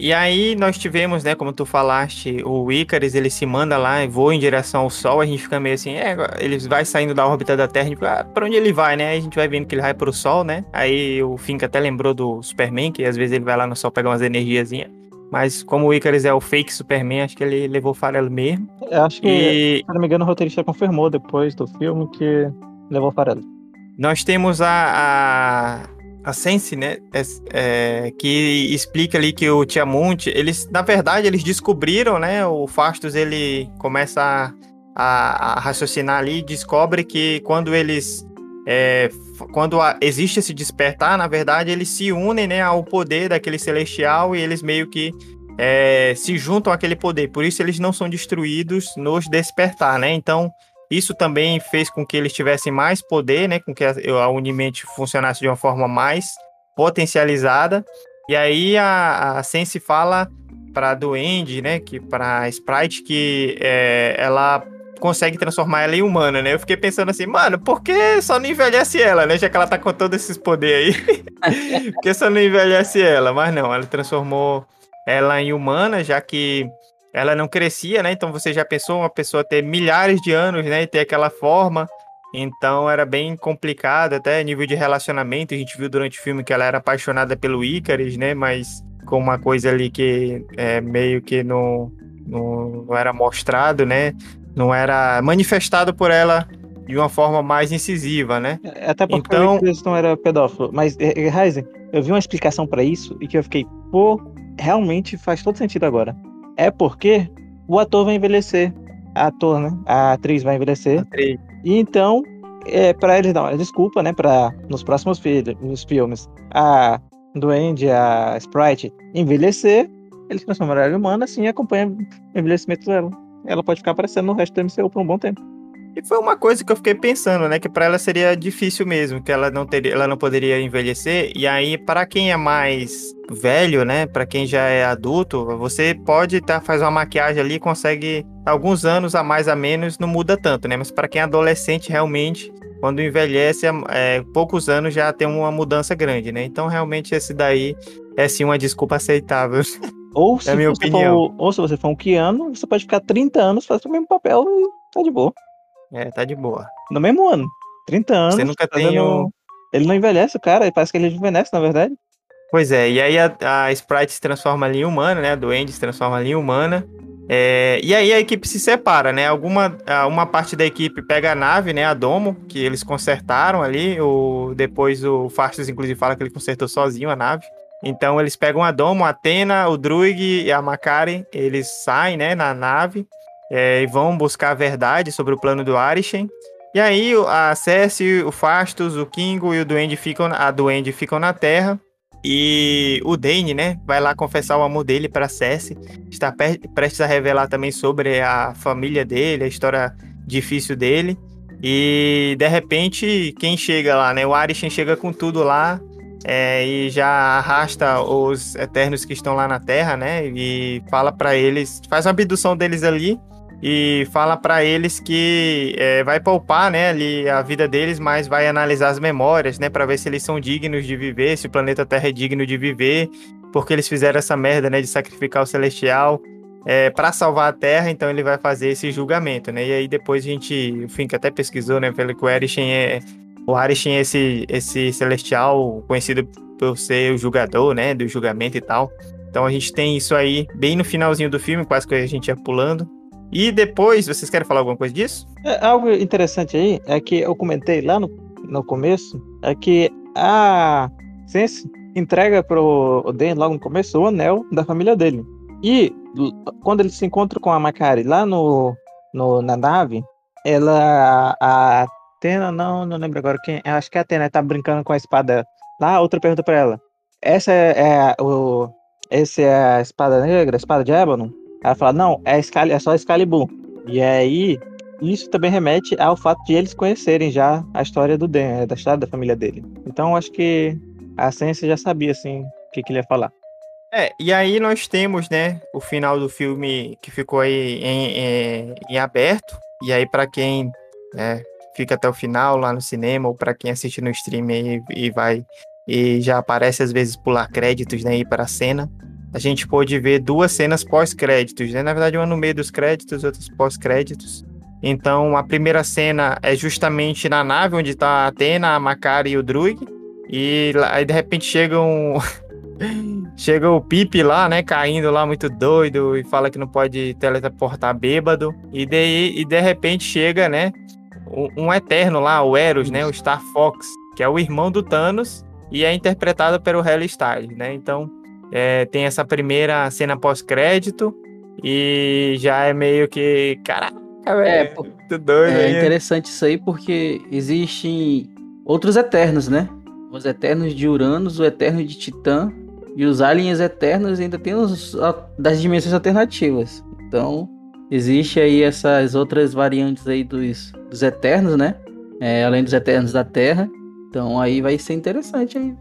E aí nós tivemos, né, como tu falaste, o Ikaris, ele se manda lá e voa em direção ao Sol, a gente fica meio assim, ele vai saindo da órbita da Terra, a gente fica, pra onde ele vai, né? Aí a gente vai vendo que ele vai pro Sol, né? Aí o Fink até lembrou do Superman, que às vezes ele vai lá no Sol pegar umas energiazinhas, mas como o Ikaris é o fake Superman, acho que ele levou farelo mesmo. Eu acho que, se não me engano, o roteirista confirmou depois do filme que levou farelo. Nós temos a a Sense, né, que explica ali que o Tiamut, eles, na verdade, eles descobriram, né, o Fastos, ele começa a raciocinar ali, descobre que quando eles, existe esse despertar, na verdade, eles se unem, né, ao poder daquele Celestial e eles meio que se juntam àquele poder, por isso eles não são destruídos nos despertar, né, então... Isso também fez com que eles tivessem mais poder, né? Com que a Unimente funcionasse de uma forma mais potencializada. E aí a Sense fala para a Duende, né? Que para Sprite, que ela consegue transformar ela em humana, né? Eu fiquei pensando assim, mano, por que só não envelhece ela, né? Já que ela tá com todos esses poderes aí. Por que só não envelhece ela? Mas não, ela transformou ela em humana, já que... ela não crescia, né? Então você já pensou uma pessoa ter milhares de anos, né? E ter aquela forma. Então era bem complicado, até nível de relacionamento. A gente viu durante o filme que ela era apaixonada pelo Ikaris, né? Mas com uma coisa ali que meio que não era mostrado, né? Não era manifestado por ela de uma forma mais incisiva, né? Até porque o Ikaris não era pedófilo. Mas, Heisen, eu vi uma explicação pra isso e que eu fiquei, pô, realmente faz todo sentido agora. É porque o ator vai envelhecer. Ator, né? A atriz vai envelhecer. Atriz. E então, pra eles não, desculpa, né? Pra nos próximos filmes, a Duende, a Sprite envelhecer, eles transformaram ela em humana, assim, e acompanha o envelhecimento dela. Ela pode ficar aparecendo no resto do MCU por um bom tempo. E foi uma coisa que eu fiquei pensando, né? Que pra ela seria difícil mesmo, que ela não poderia envelhecer. E aí, pra quem é mais velho, né? Pra quem já é adulto, você pode fazer uma maquiagem ali e consegue alguns anos a mais a menos, não muda tanto, né? Mas pra quem é adolescente, realmente, quando envelhece, poucos anos já tem uma mudança grande, né? Então, realmente, esse daí é sim uma desculpa aceitável. Ou se, você for um Keanu, você pode ficar 30 anos fazendo o mesmo papel e tá de boa. Tá de boa. No mesmo ano. 30 anos. Você nunca tem o... Ele não envelhece, cara. Parece que ele rejuvenesce, na verdade. Pois é. E aí a Sprite se transforma ali em humana, né? A Duende se transforma ali em humana. E aí a equipe se separa, né? Uma parte da equipe pega a nave, né? A Domo, que eles consertaram ali. Depois o Fastos, inclusive, fala que ele consertou sozinho a nave. Então eles pegam a Domo, a Atena, o Druig e a Makkari. Eles saem, né? Na nave. E vão buscar a verdade sobre o plano do Arishem. E aí a Sersi, o Fastos, o Kingo e a Duende ficam na Terra. E o Dane, né, vai lá confessar o amor dele para Sersi. Está prestes a revelar também sobre a família dele, a história difícil dele. E de repente, quem chega lá, né? O Arishem chega com tudo lá. E já arrasta os Eternos que estão lá na Terra, né? E fala para eles, faz uma abdução deles ali. E fala pra eles que vai poupar, né, ali a vida deles, mas vai analisar as memórias, né, pra ver se eles são dignos de viver, se o planeta Terra é digno de viver, porque eles fizeram essa merda, né, de sacrificar o Celestial pra salvar a Terra, então ele vai fazer esse julgamento, né, e aí depois a gente, enfim, que até pesquisou, né, pelo que o Arishem é esse Celestial conhecido por ser o julgador, né, do julgamento e tal, então a gente tem isso aí bem no finalzinho do filme, quase que a gente ia pulando. E depois, vocês querem falar alguma coisa disso? Algo interessante aí, é que eu comentei lá no começo, é que a Sense entrega pro Oden, logo no começo, o anel da família dele. E quando ele se encontra com a Makkari lá na nave, ela, a Atena, não lembro agora quem, acho que a Atena tá brincando com a espada lá, a outra pergunta pra ela, essa é a espada negra, a espada de ébano? Ela fala, não, é só Excalibur. E aí, isso também remete ao fato de eles conhecerem já a história do Dan, da história da família dele. Então, acho que a Sense já sabia, assim, o que ele ia falar. E aí nós temos, né, o final do filme que ficou aí em aberto. E aí, pra quem fica até o final lá no cinema, ou pra quem assiste no stream aí e já aparece, às vezes, pular créditos, né, aí pra cena. A gente pôde ver duas cenas pós-créditos, né? Na verdade, uma no meio dos créditos, outra pós-créditos. Então, a primeira cena é justamente na nave, onde está a Atena, a Makkari e o Druig. E aí, de repente, chega o Pipe lá, né? Caindo lá, muito doido, e fala que não pode teleportar bêbado. E de repente, chega, né? Um Eterno lá, o Eros, né? O Star Fox, que é o irmão do Thanos. e é interpretada pelo Harry Styles, né? Então, tem essa primeira cena pós-crédito e já é meio que... Caraca, velho, muito doido. É interessante isso aí porque existem outros Eternos, né? Os Eternos de Uranus, o Eterno de Titã e os aliens Eternos ainda tem os das dimensões alternativas. Então, existe aí essas outras variantes aí dos Eternos, né? Além dos Eternos da Terra. Então aí vai ser interessante aí,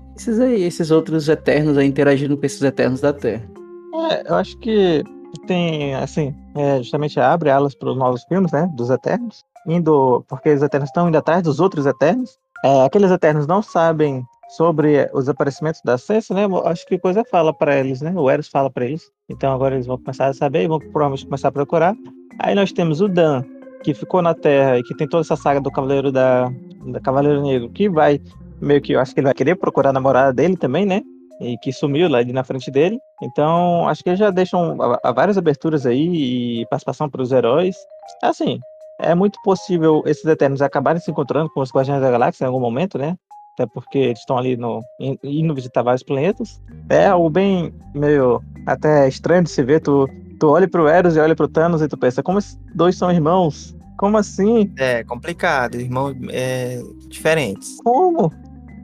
esses outros Eternos aí interagindo com esses Eternos da Terra. Eu acho que tem, assim, justamente abre alas para os novos filmes, né, dos Eternos, porque os Eternos estão indo atrás dos outros Eternos. Aqueles Eternos não sabem sobre os aparecimentos da Sersi, né? Acho que coisa fala para eles, né? O Eros fala para eles. Então agora eles vão começar a saber e vão provavelmente começar a procurar. Aí nós temos o Dan, que ficou na Terra e que tem toda essa saga do Cavaleiro da Cavaleiro Negro, que vai meio que, eu acho que ele vai querer procurar a namorada dele também, né? E que sumiu lá ali na frente dele. Então, acho que eles já deixam várias aberturas aí e participação para os heróis. Assim, é muito possível esses Eternos acabarem se encontrando com os Guardiões da Galáxia em algum momento, né? Até porque eles estão ali indo visitar vários planetas. É algo bem meio até estranho de se ver. Tu olha pro Eros e olha pro Thanos e tu pensa, como esses dois são irmãos? Como assim? É complicado, irmãos diferentes. Como?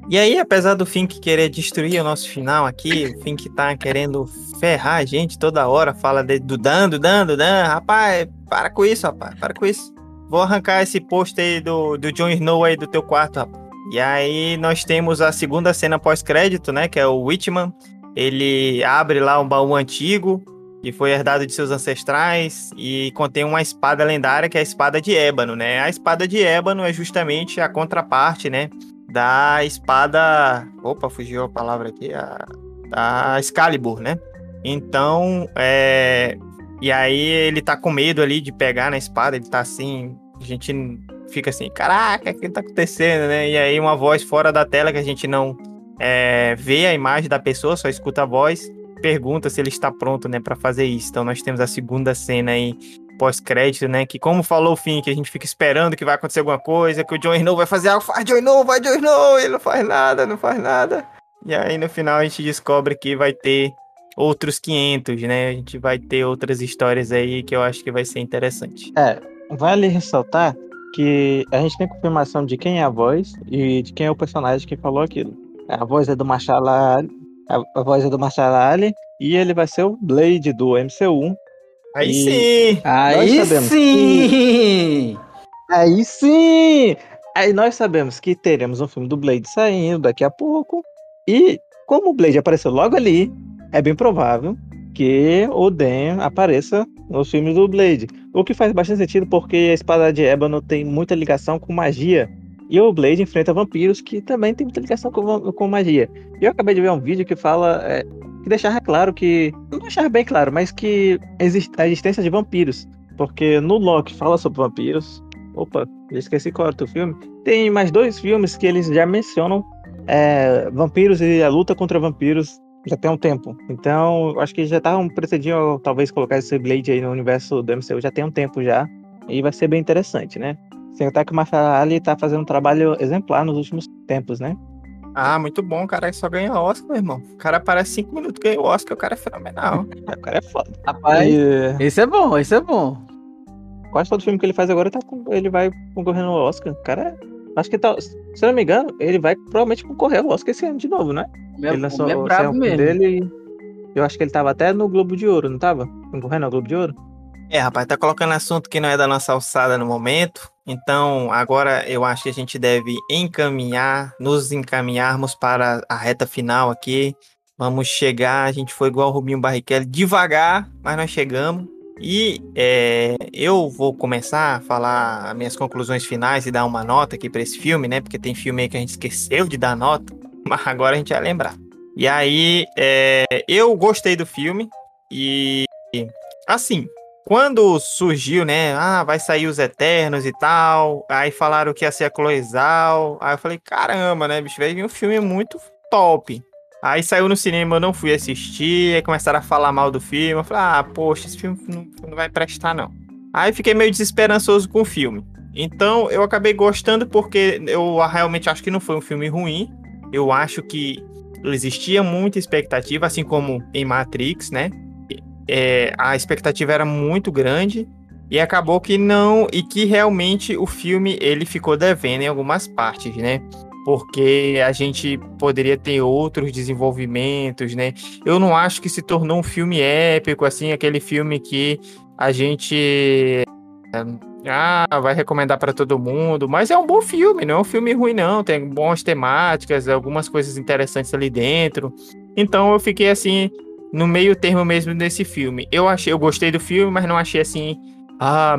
E aí, apesar do Fink querer destruir o nosso final aqui, o Fink tá querendo ferrar a gente toda hora, fala do Dan, rapaz, para com isso. Vou arrancar esse pôster aí do Jon Snow aí do teu quarto, rapaz. E aí nós temos a segunda cena pós-crédito, né, que é o Whitman. Ele abre lá um baú antigo, que foi herdado de seus ancestrais, e contém uma espada lendária, que é a Espada de Ébano, né? A Espada de Ébano é justamente a contraparte, né, da espada... Opa, fugiu a palavra aqui. Da Excalibur, né? Então, e aí ele tá com medo ali de pegar na espada, ele tá assim... A gente fica assim, caraca, o que tá acontecendo, né? E aí uma voz fora da tela, que a gente não vê a imagem da pessoa, só escuta a voz... pergunta se ele está pronto, né, para fazer isso. Então nós temos a segunda cena aí pós-crédito, né, que como falou o Fink, a gente fica esperando que vai acontecer alguma coisa, que o Jon Snow vai fazer algo, vai Jon Snow, ele não faz nada. E aí no final a gente descobre que vai ter outros 500, né, a gente vai ter outras histórias aí que eu acho que vai ser interessante. Vale ressaltar que a gente tem confirmação de quem é a voz e de quem é o personagem que falou aquilo. A voz é do Mahershala... A voz é do Mahershala Ali e ele vai ser o Blade do MCU. Aí sim! Aí nós sabemos que teremos um filme do Blade saindo daqui a pouco. E como o Blade apareceu logo ali, é bem provável que o Dan apareça nos filmes do Blade. O que faz bastante sentido porque a Espada de Ébano tem muita ligação com magia. E o Blade enfrenta vampiros, que também tem muita ligação com magia. E eu acabei de ver um vídeo que fala... que deixava claro que... Não deixava bem claro, mas que... a existência de vampiros. Porque no Loki fala sobre vampiros... Opa, já esqueci qual era o filme. Tem mais dois filmes que eles já mencionam... vampiros e a luta contra vampiros já tem um tempo. Então, acho que já tá um precedinho... Talvez colocar esse Blade aí no universo do MCU já tem um tempo já. E vai ser bem interessante, né? Sem contar que o Mahershala Ali tá fazendo um trabalho exemplar nos últimos tempos, né? Ah, muito bom, o cara só ganha Oscar, meu irmão. O cara aparece 5 minutos, ganha o Oscar, o cara é fenomenal. O cara é foda. Rapaz, esse é bom. Quase todo filme que ele faz agora, ele vai concorrendo ao Oscar. O cara, acho que tá... Se não me engano, ele vai provavelmente concorrer ao Oscar esse ano de novo, né? Ele lançou o bravo mesmo. Dele, eu acho que ele tava até no Globo de Ouro, não tava? Concorrendo ao Globo de Ouro? Rapaz, tá colocando assunto que não é da nossa alçada no momento. Então, agora eu acho que a gente deve nos encaminharmos para a reta final aqui. Vamos chegar, a gente foi igual o Rubinho Barrichello, devagar, mas nós chegamos. E eu vou começar a falar as minhas conclusões finais e dar uma nota aqui para esse filme, né? Porque tem filme aí que a gente esqueceu de dar nota, mas agora a gente vai lembrar. E aí, eu gostei do filme e, assim... Quando surgiu, né, vai sair os Eternos e tal, aí falaram que ia ser a Chloé Zhao, aí eu falei, caramba, né, bicho, vai vir um filme muito top. Aí saiu no cinema, eu não fui assistir, aí começaram a falar mal do filme, eu falei, poxa, esse filme não vai prestar, não. Aí fiquei meio desesperançoso com o filme. Então, eu acabei gostando porque eu realmente acho que não foi um filme ruim, Eu acho que existia muita expectativa, assim como em Matrix, né? A expectativa era muito grande e acabou que não, e que realmente o filme ele ficou devendo em algumas partes, né? Porque a gente poderia ter outros desenvolvimentos, né? Eu não acho que se tornou um filme épico, assim, aquele filme que a gente vai recomendar para todo mundo, mas é um bom filme, não é um filme ruim não, tem boas temáticas, algumas coisas interessantes ali dentro. Então eu fiquei assim no meio termo mesmo desse filme. Eu gostei do filme, mas não achei assim,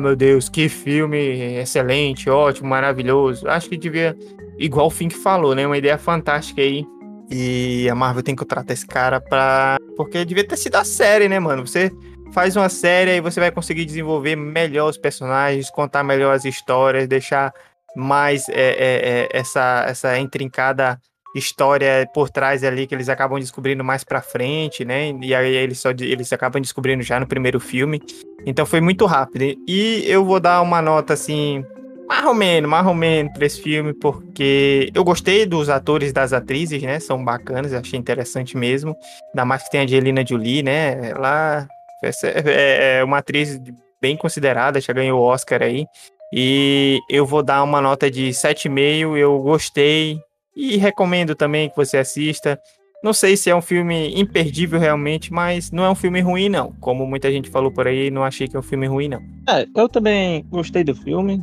meu Deus, que filme excelente, ótimo, maravilhoso. Acho que devia, igual o Fink falou, né? Uma ideia fantástica aí. E a Marvel tem que contratar esse cara pra... Porque devia ter sido a série, né, mano? Você faz uma série e você vai conseguir desenvolver melhor os personagens, contar melhor as histórias, deixar mais essa intrincada história por trás ali que eles acabam descobrindo mais pra frente, né? E aí eles acabam descobrindo já no primeiro filme. Então foi muito rápido. E eu vou dar uma nota assim, mais ou menos pra esse filme, porque eu gostei dos atores e das atrizes, né? São bacanas, achei interessante mesmo. Ainda mais que tem a Angelina Jolie, né? Ela é uma atriz bem considerada, já ganhou o Oscar aí. E eu vou dar uma nota de 7,5. Eu gostei. E recomendo também que você assista. Não sei se é um filme imperdível realmente, mas não é um filme ruim, não. Como muita gente falou por aí, não achei que é um filme ruim, não. Eu também gostei do filme.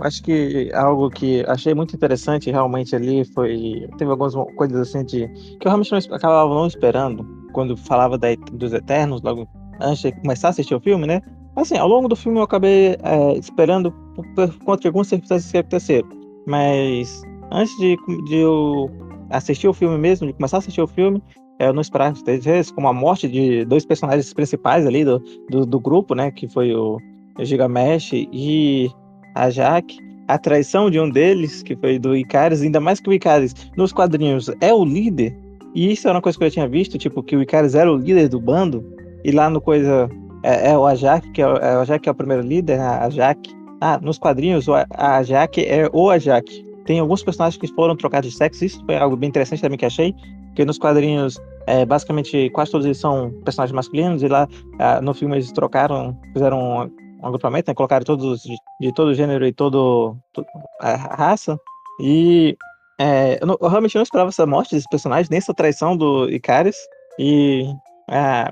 Acho que algo que achei muito interessante realmente ali foi... Teve algumas coisas assim que eu realmente acabava não esperando quando falava dos Eternos, logo antes de começar a assistir o filme, né? Assim, ao longo do filme eu acabei esperando por conta de algumas circunstâncias que aconteceram. Mas... Antes de eu assistir o filme mesmo, de começar a assistir o filme, eu não esperava como a morte de dois personagens principais ali do grupo, né? Que foi o Gilgamesh e a Ajak. A traição de um deles, que foi do Ikaris, ainda mais que o Ikaris nos quadrinhos é o líder. E isso era uma coisa que eu tinha visto, tipo, que o Ikaris era o líder do bando. E lá no coisa é o Ajak, que é o primeiro líder, a Ajak. Nos quadrinhos a Ajak é o Ajak. Tem alguns personagens que foram trocados de sexo, isso foi algo bem interessante também que achei, porque nos quadrinhos, basicamente, quase todos eles são personagens masculinos, e lá no filme eles trocaram, fizeram um agrupamento, né, colocaram todos de todo gênero e toda a raça, e eu realmente não esperava essa morte desses personagens, nem essa traição do Ikaris, e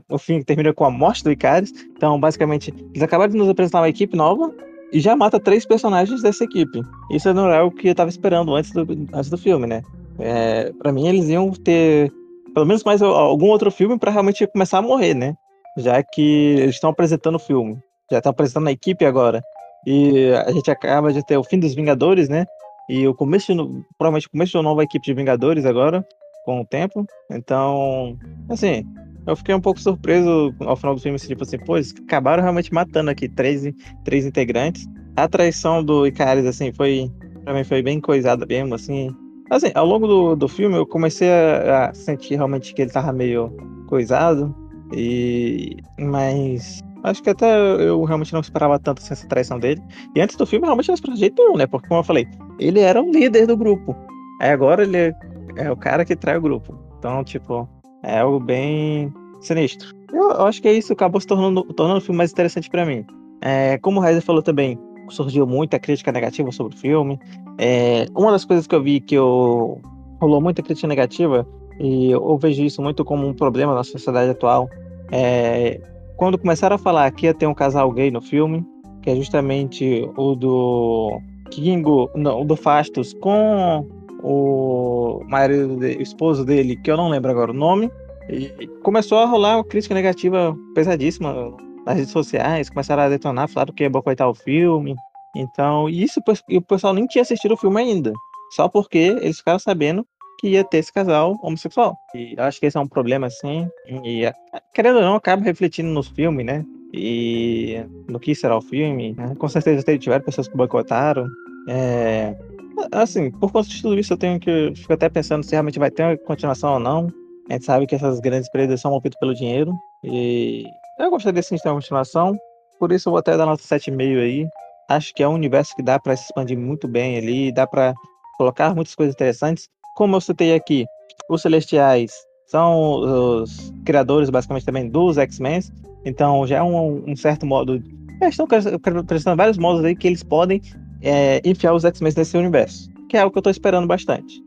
o filme termina com a morte do Ikaris, então, basicamente, eles acabaram de nos apresentar uma equipe nova, e já mata 3 personagens dessa equipe. Isso não é o que eu tava esperando antes do filme, né? Pra mim, eles iam ter pelo menos mais algum outro filme pra realmente começar a morrer, né? Já que eles estão apresentando o filme. Já estão apresentando a equipe agora. E a gente acaba de ter o fim dos Vingadores, né? E o começo, provavelmente o começo de uma nova equipe de Vingadores agora, com o tempo. Então, assim... Eu fiquei um pouco surpreso ao final do filme, tipo assim, pô, eles acabaram realmente matando aqui três integrantes. A traição do Ikaris, assim, pra mim foi bem coisada mesmo, assim. Assim, ao longo do filme eu comecei a sentir realmente que ele tava meio coisado, mas acho que até eu realmente não esperava tanto assim, essa traição dele. E antes do filme eu realmente não esperava de jeito nenhum, né, porque como eu falei, ele era o líder do grupo. Aí agora ele é o cara que trai o grupo, então, tipo... É algo bem sinistro. Eu acho que é isso, acabou se tornando o filme mais interessante pra mim. Como o Heiser falou também, surgiu muita crítica negativa sobre o filme. Uma das coisas que eu vi rolou muita crítica negativa, e eu vejo isso muito como um problema na sociedade atual, quando começaram a falar que ia ter um casal gay no filme, que é justamente o do Kingo, não, o do Fastos com... o marido, o esposo dele, que eu não lembro agora o nome, e começou a rolar uma crítica negativa pesadíssima nas redes sociais, começaram a detonar, falaram que ia boicotar o filme, então, e o pessoal nem tinha assistido o filme ainda, só porque eles ficaram sabendo que ia ter esse casal homossexual, e eu acho que esse é um problema, assim, e querendo ou não, acaba refletindo nos filmes, né, e no que será o filme, né? Com certeza tiveram pessoas que boicotaram, assim, por conta de tudo isso, eu fico até pensando se realmente vai ter uma continuação ou não. A gente sabe que essas grandes empresas são movidas pelo dinheiro. E eu gostaria sim de ter uma continuação. Por isso eu vou até dar nota 7,5 aí. Acho que é um universo que dá pra se expandir muito bem ali. Dá pra colocar muitas coisas interessantes. como eu citei aqui, os Celestiais são os criadores, basicamente, também dos X-Men. Então, já é um certo modo... Eles estão prestando vários modos aí que eles podem enfiar os X-Men nesse universo. Que é algo que eu estou esperando bastante.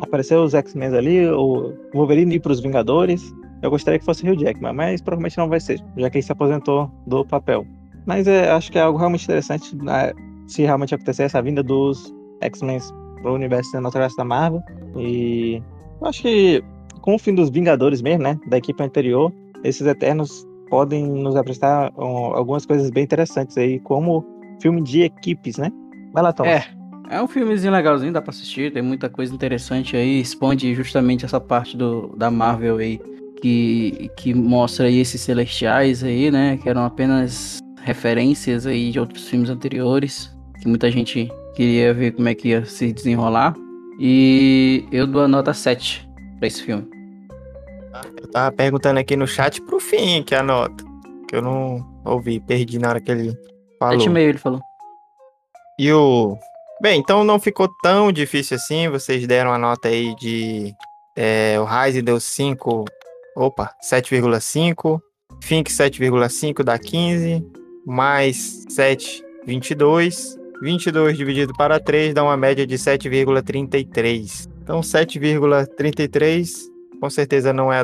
Apareceu os X-Men ali, o Wolverine ir para os Vingadores. Eu gostaria que fosse o Hugh Jackman, mas provavelmente não vai ser, já que ele se aposentou do papel. Mas acho que é algo realmente interessante, né, se realmente acontecer essa vinda dos X-Men para o universo cinematográfico da Marvel. E eu acho que com o fim dos Vingadores mesmo, né, da equipe anterior, esses Eternos podem nos apresentar algumas coisas bem interessantes aí, como filme de equipes, né? Vai lá, Tom. É um filmezinho legalzinho, dá pra assistir, tem muita coisa interessante aí, expande justamente essa parte da Marvel aí, que mostra aí esses Celestiais aí, né, que eram apenas referências aí de outros filmes anteriores, que muita gente queria ver como é que ia se desenrolar, e eu dou a nota 7 pra esse filme. Eu tava perguntando aqui no chat pro fim, que é a nota, que eu não ouvi, perdi na hora que ele falou. 7,5 ele falou. E o... Bem, então não ficou tão difícil assim, vocês deram a nota aí de... o Rise deu 7,5, Fink 7,5 dá 15, mais 7, 22, 22 dividido para 3 dá uma média de 7,33. Então 7,33 com certeza não é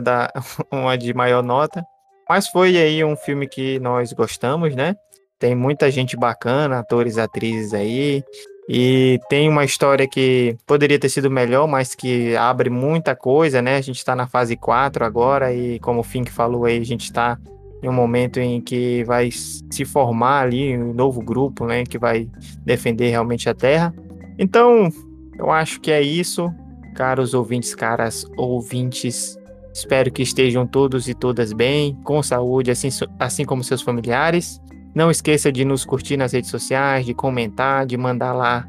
uma de maior nota, mas foi aí um filme que nós gostamos, né? Tem muita gente bacana, atores, atrizes aí... E tem uma história que poderia ter sido melhor, mas que abre muita coisa, né? A gente está na fase 4 agora e, como o Fink falou aí, a gente está em um momento em que vai se formar ali um novo grupo, né? Que vai defender realmente a Terra. Então, eu acho que é isso, caros ouvintes, caras ouvintes. Espero que estejam todos e todas bem, com saúde, assim como seus familiares. Não esqueça de nos curtir nas redes sociais, de comentar, de mandar lá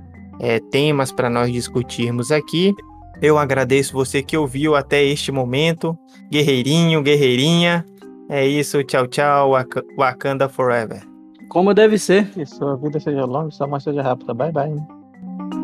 temas para nós discutirmos aqui. Eu agradeço você que ouviu até este momento. Guerreirinho, guerreirinha. É isso, tchau, tchau. Wakanda Forever. Como deve ser. Que sua vida seja longa, sua morte seja rápida. Bye, bye.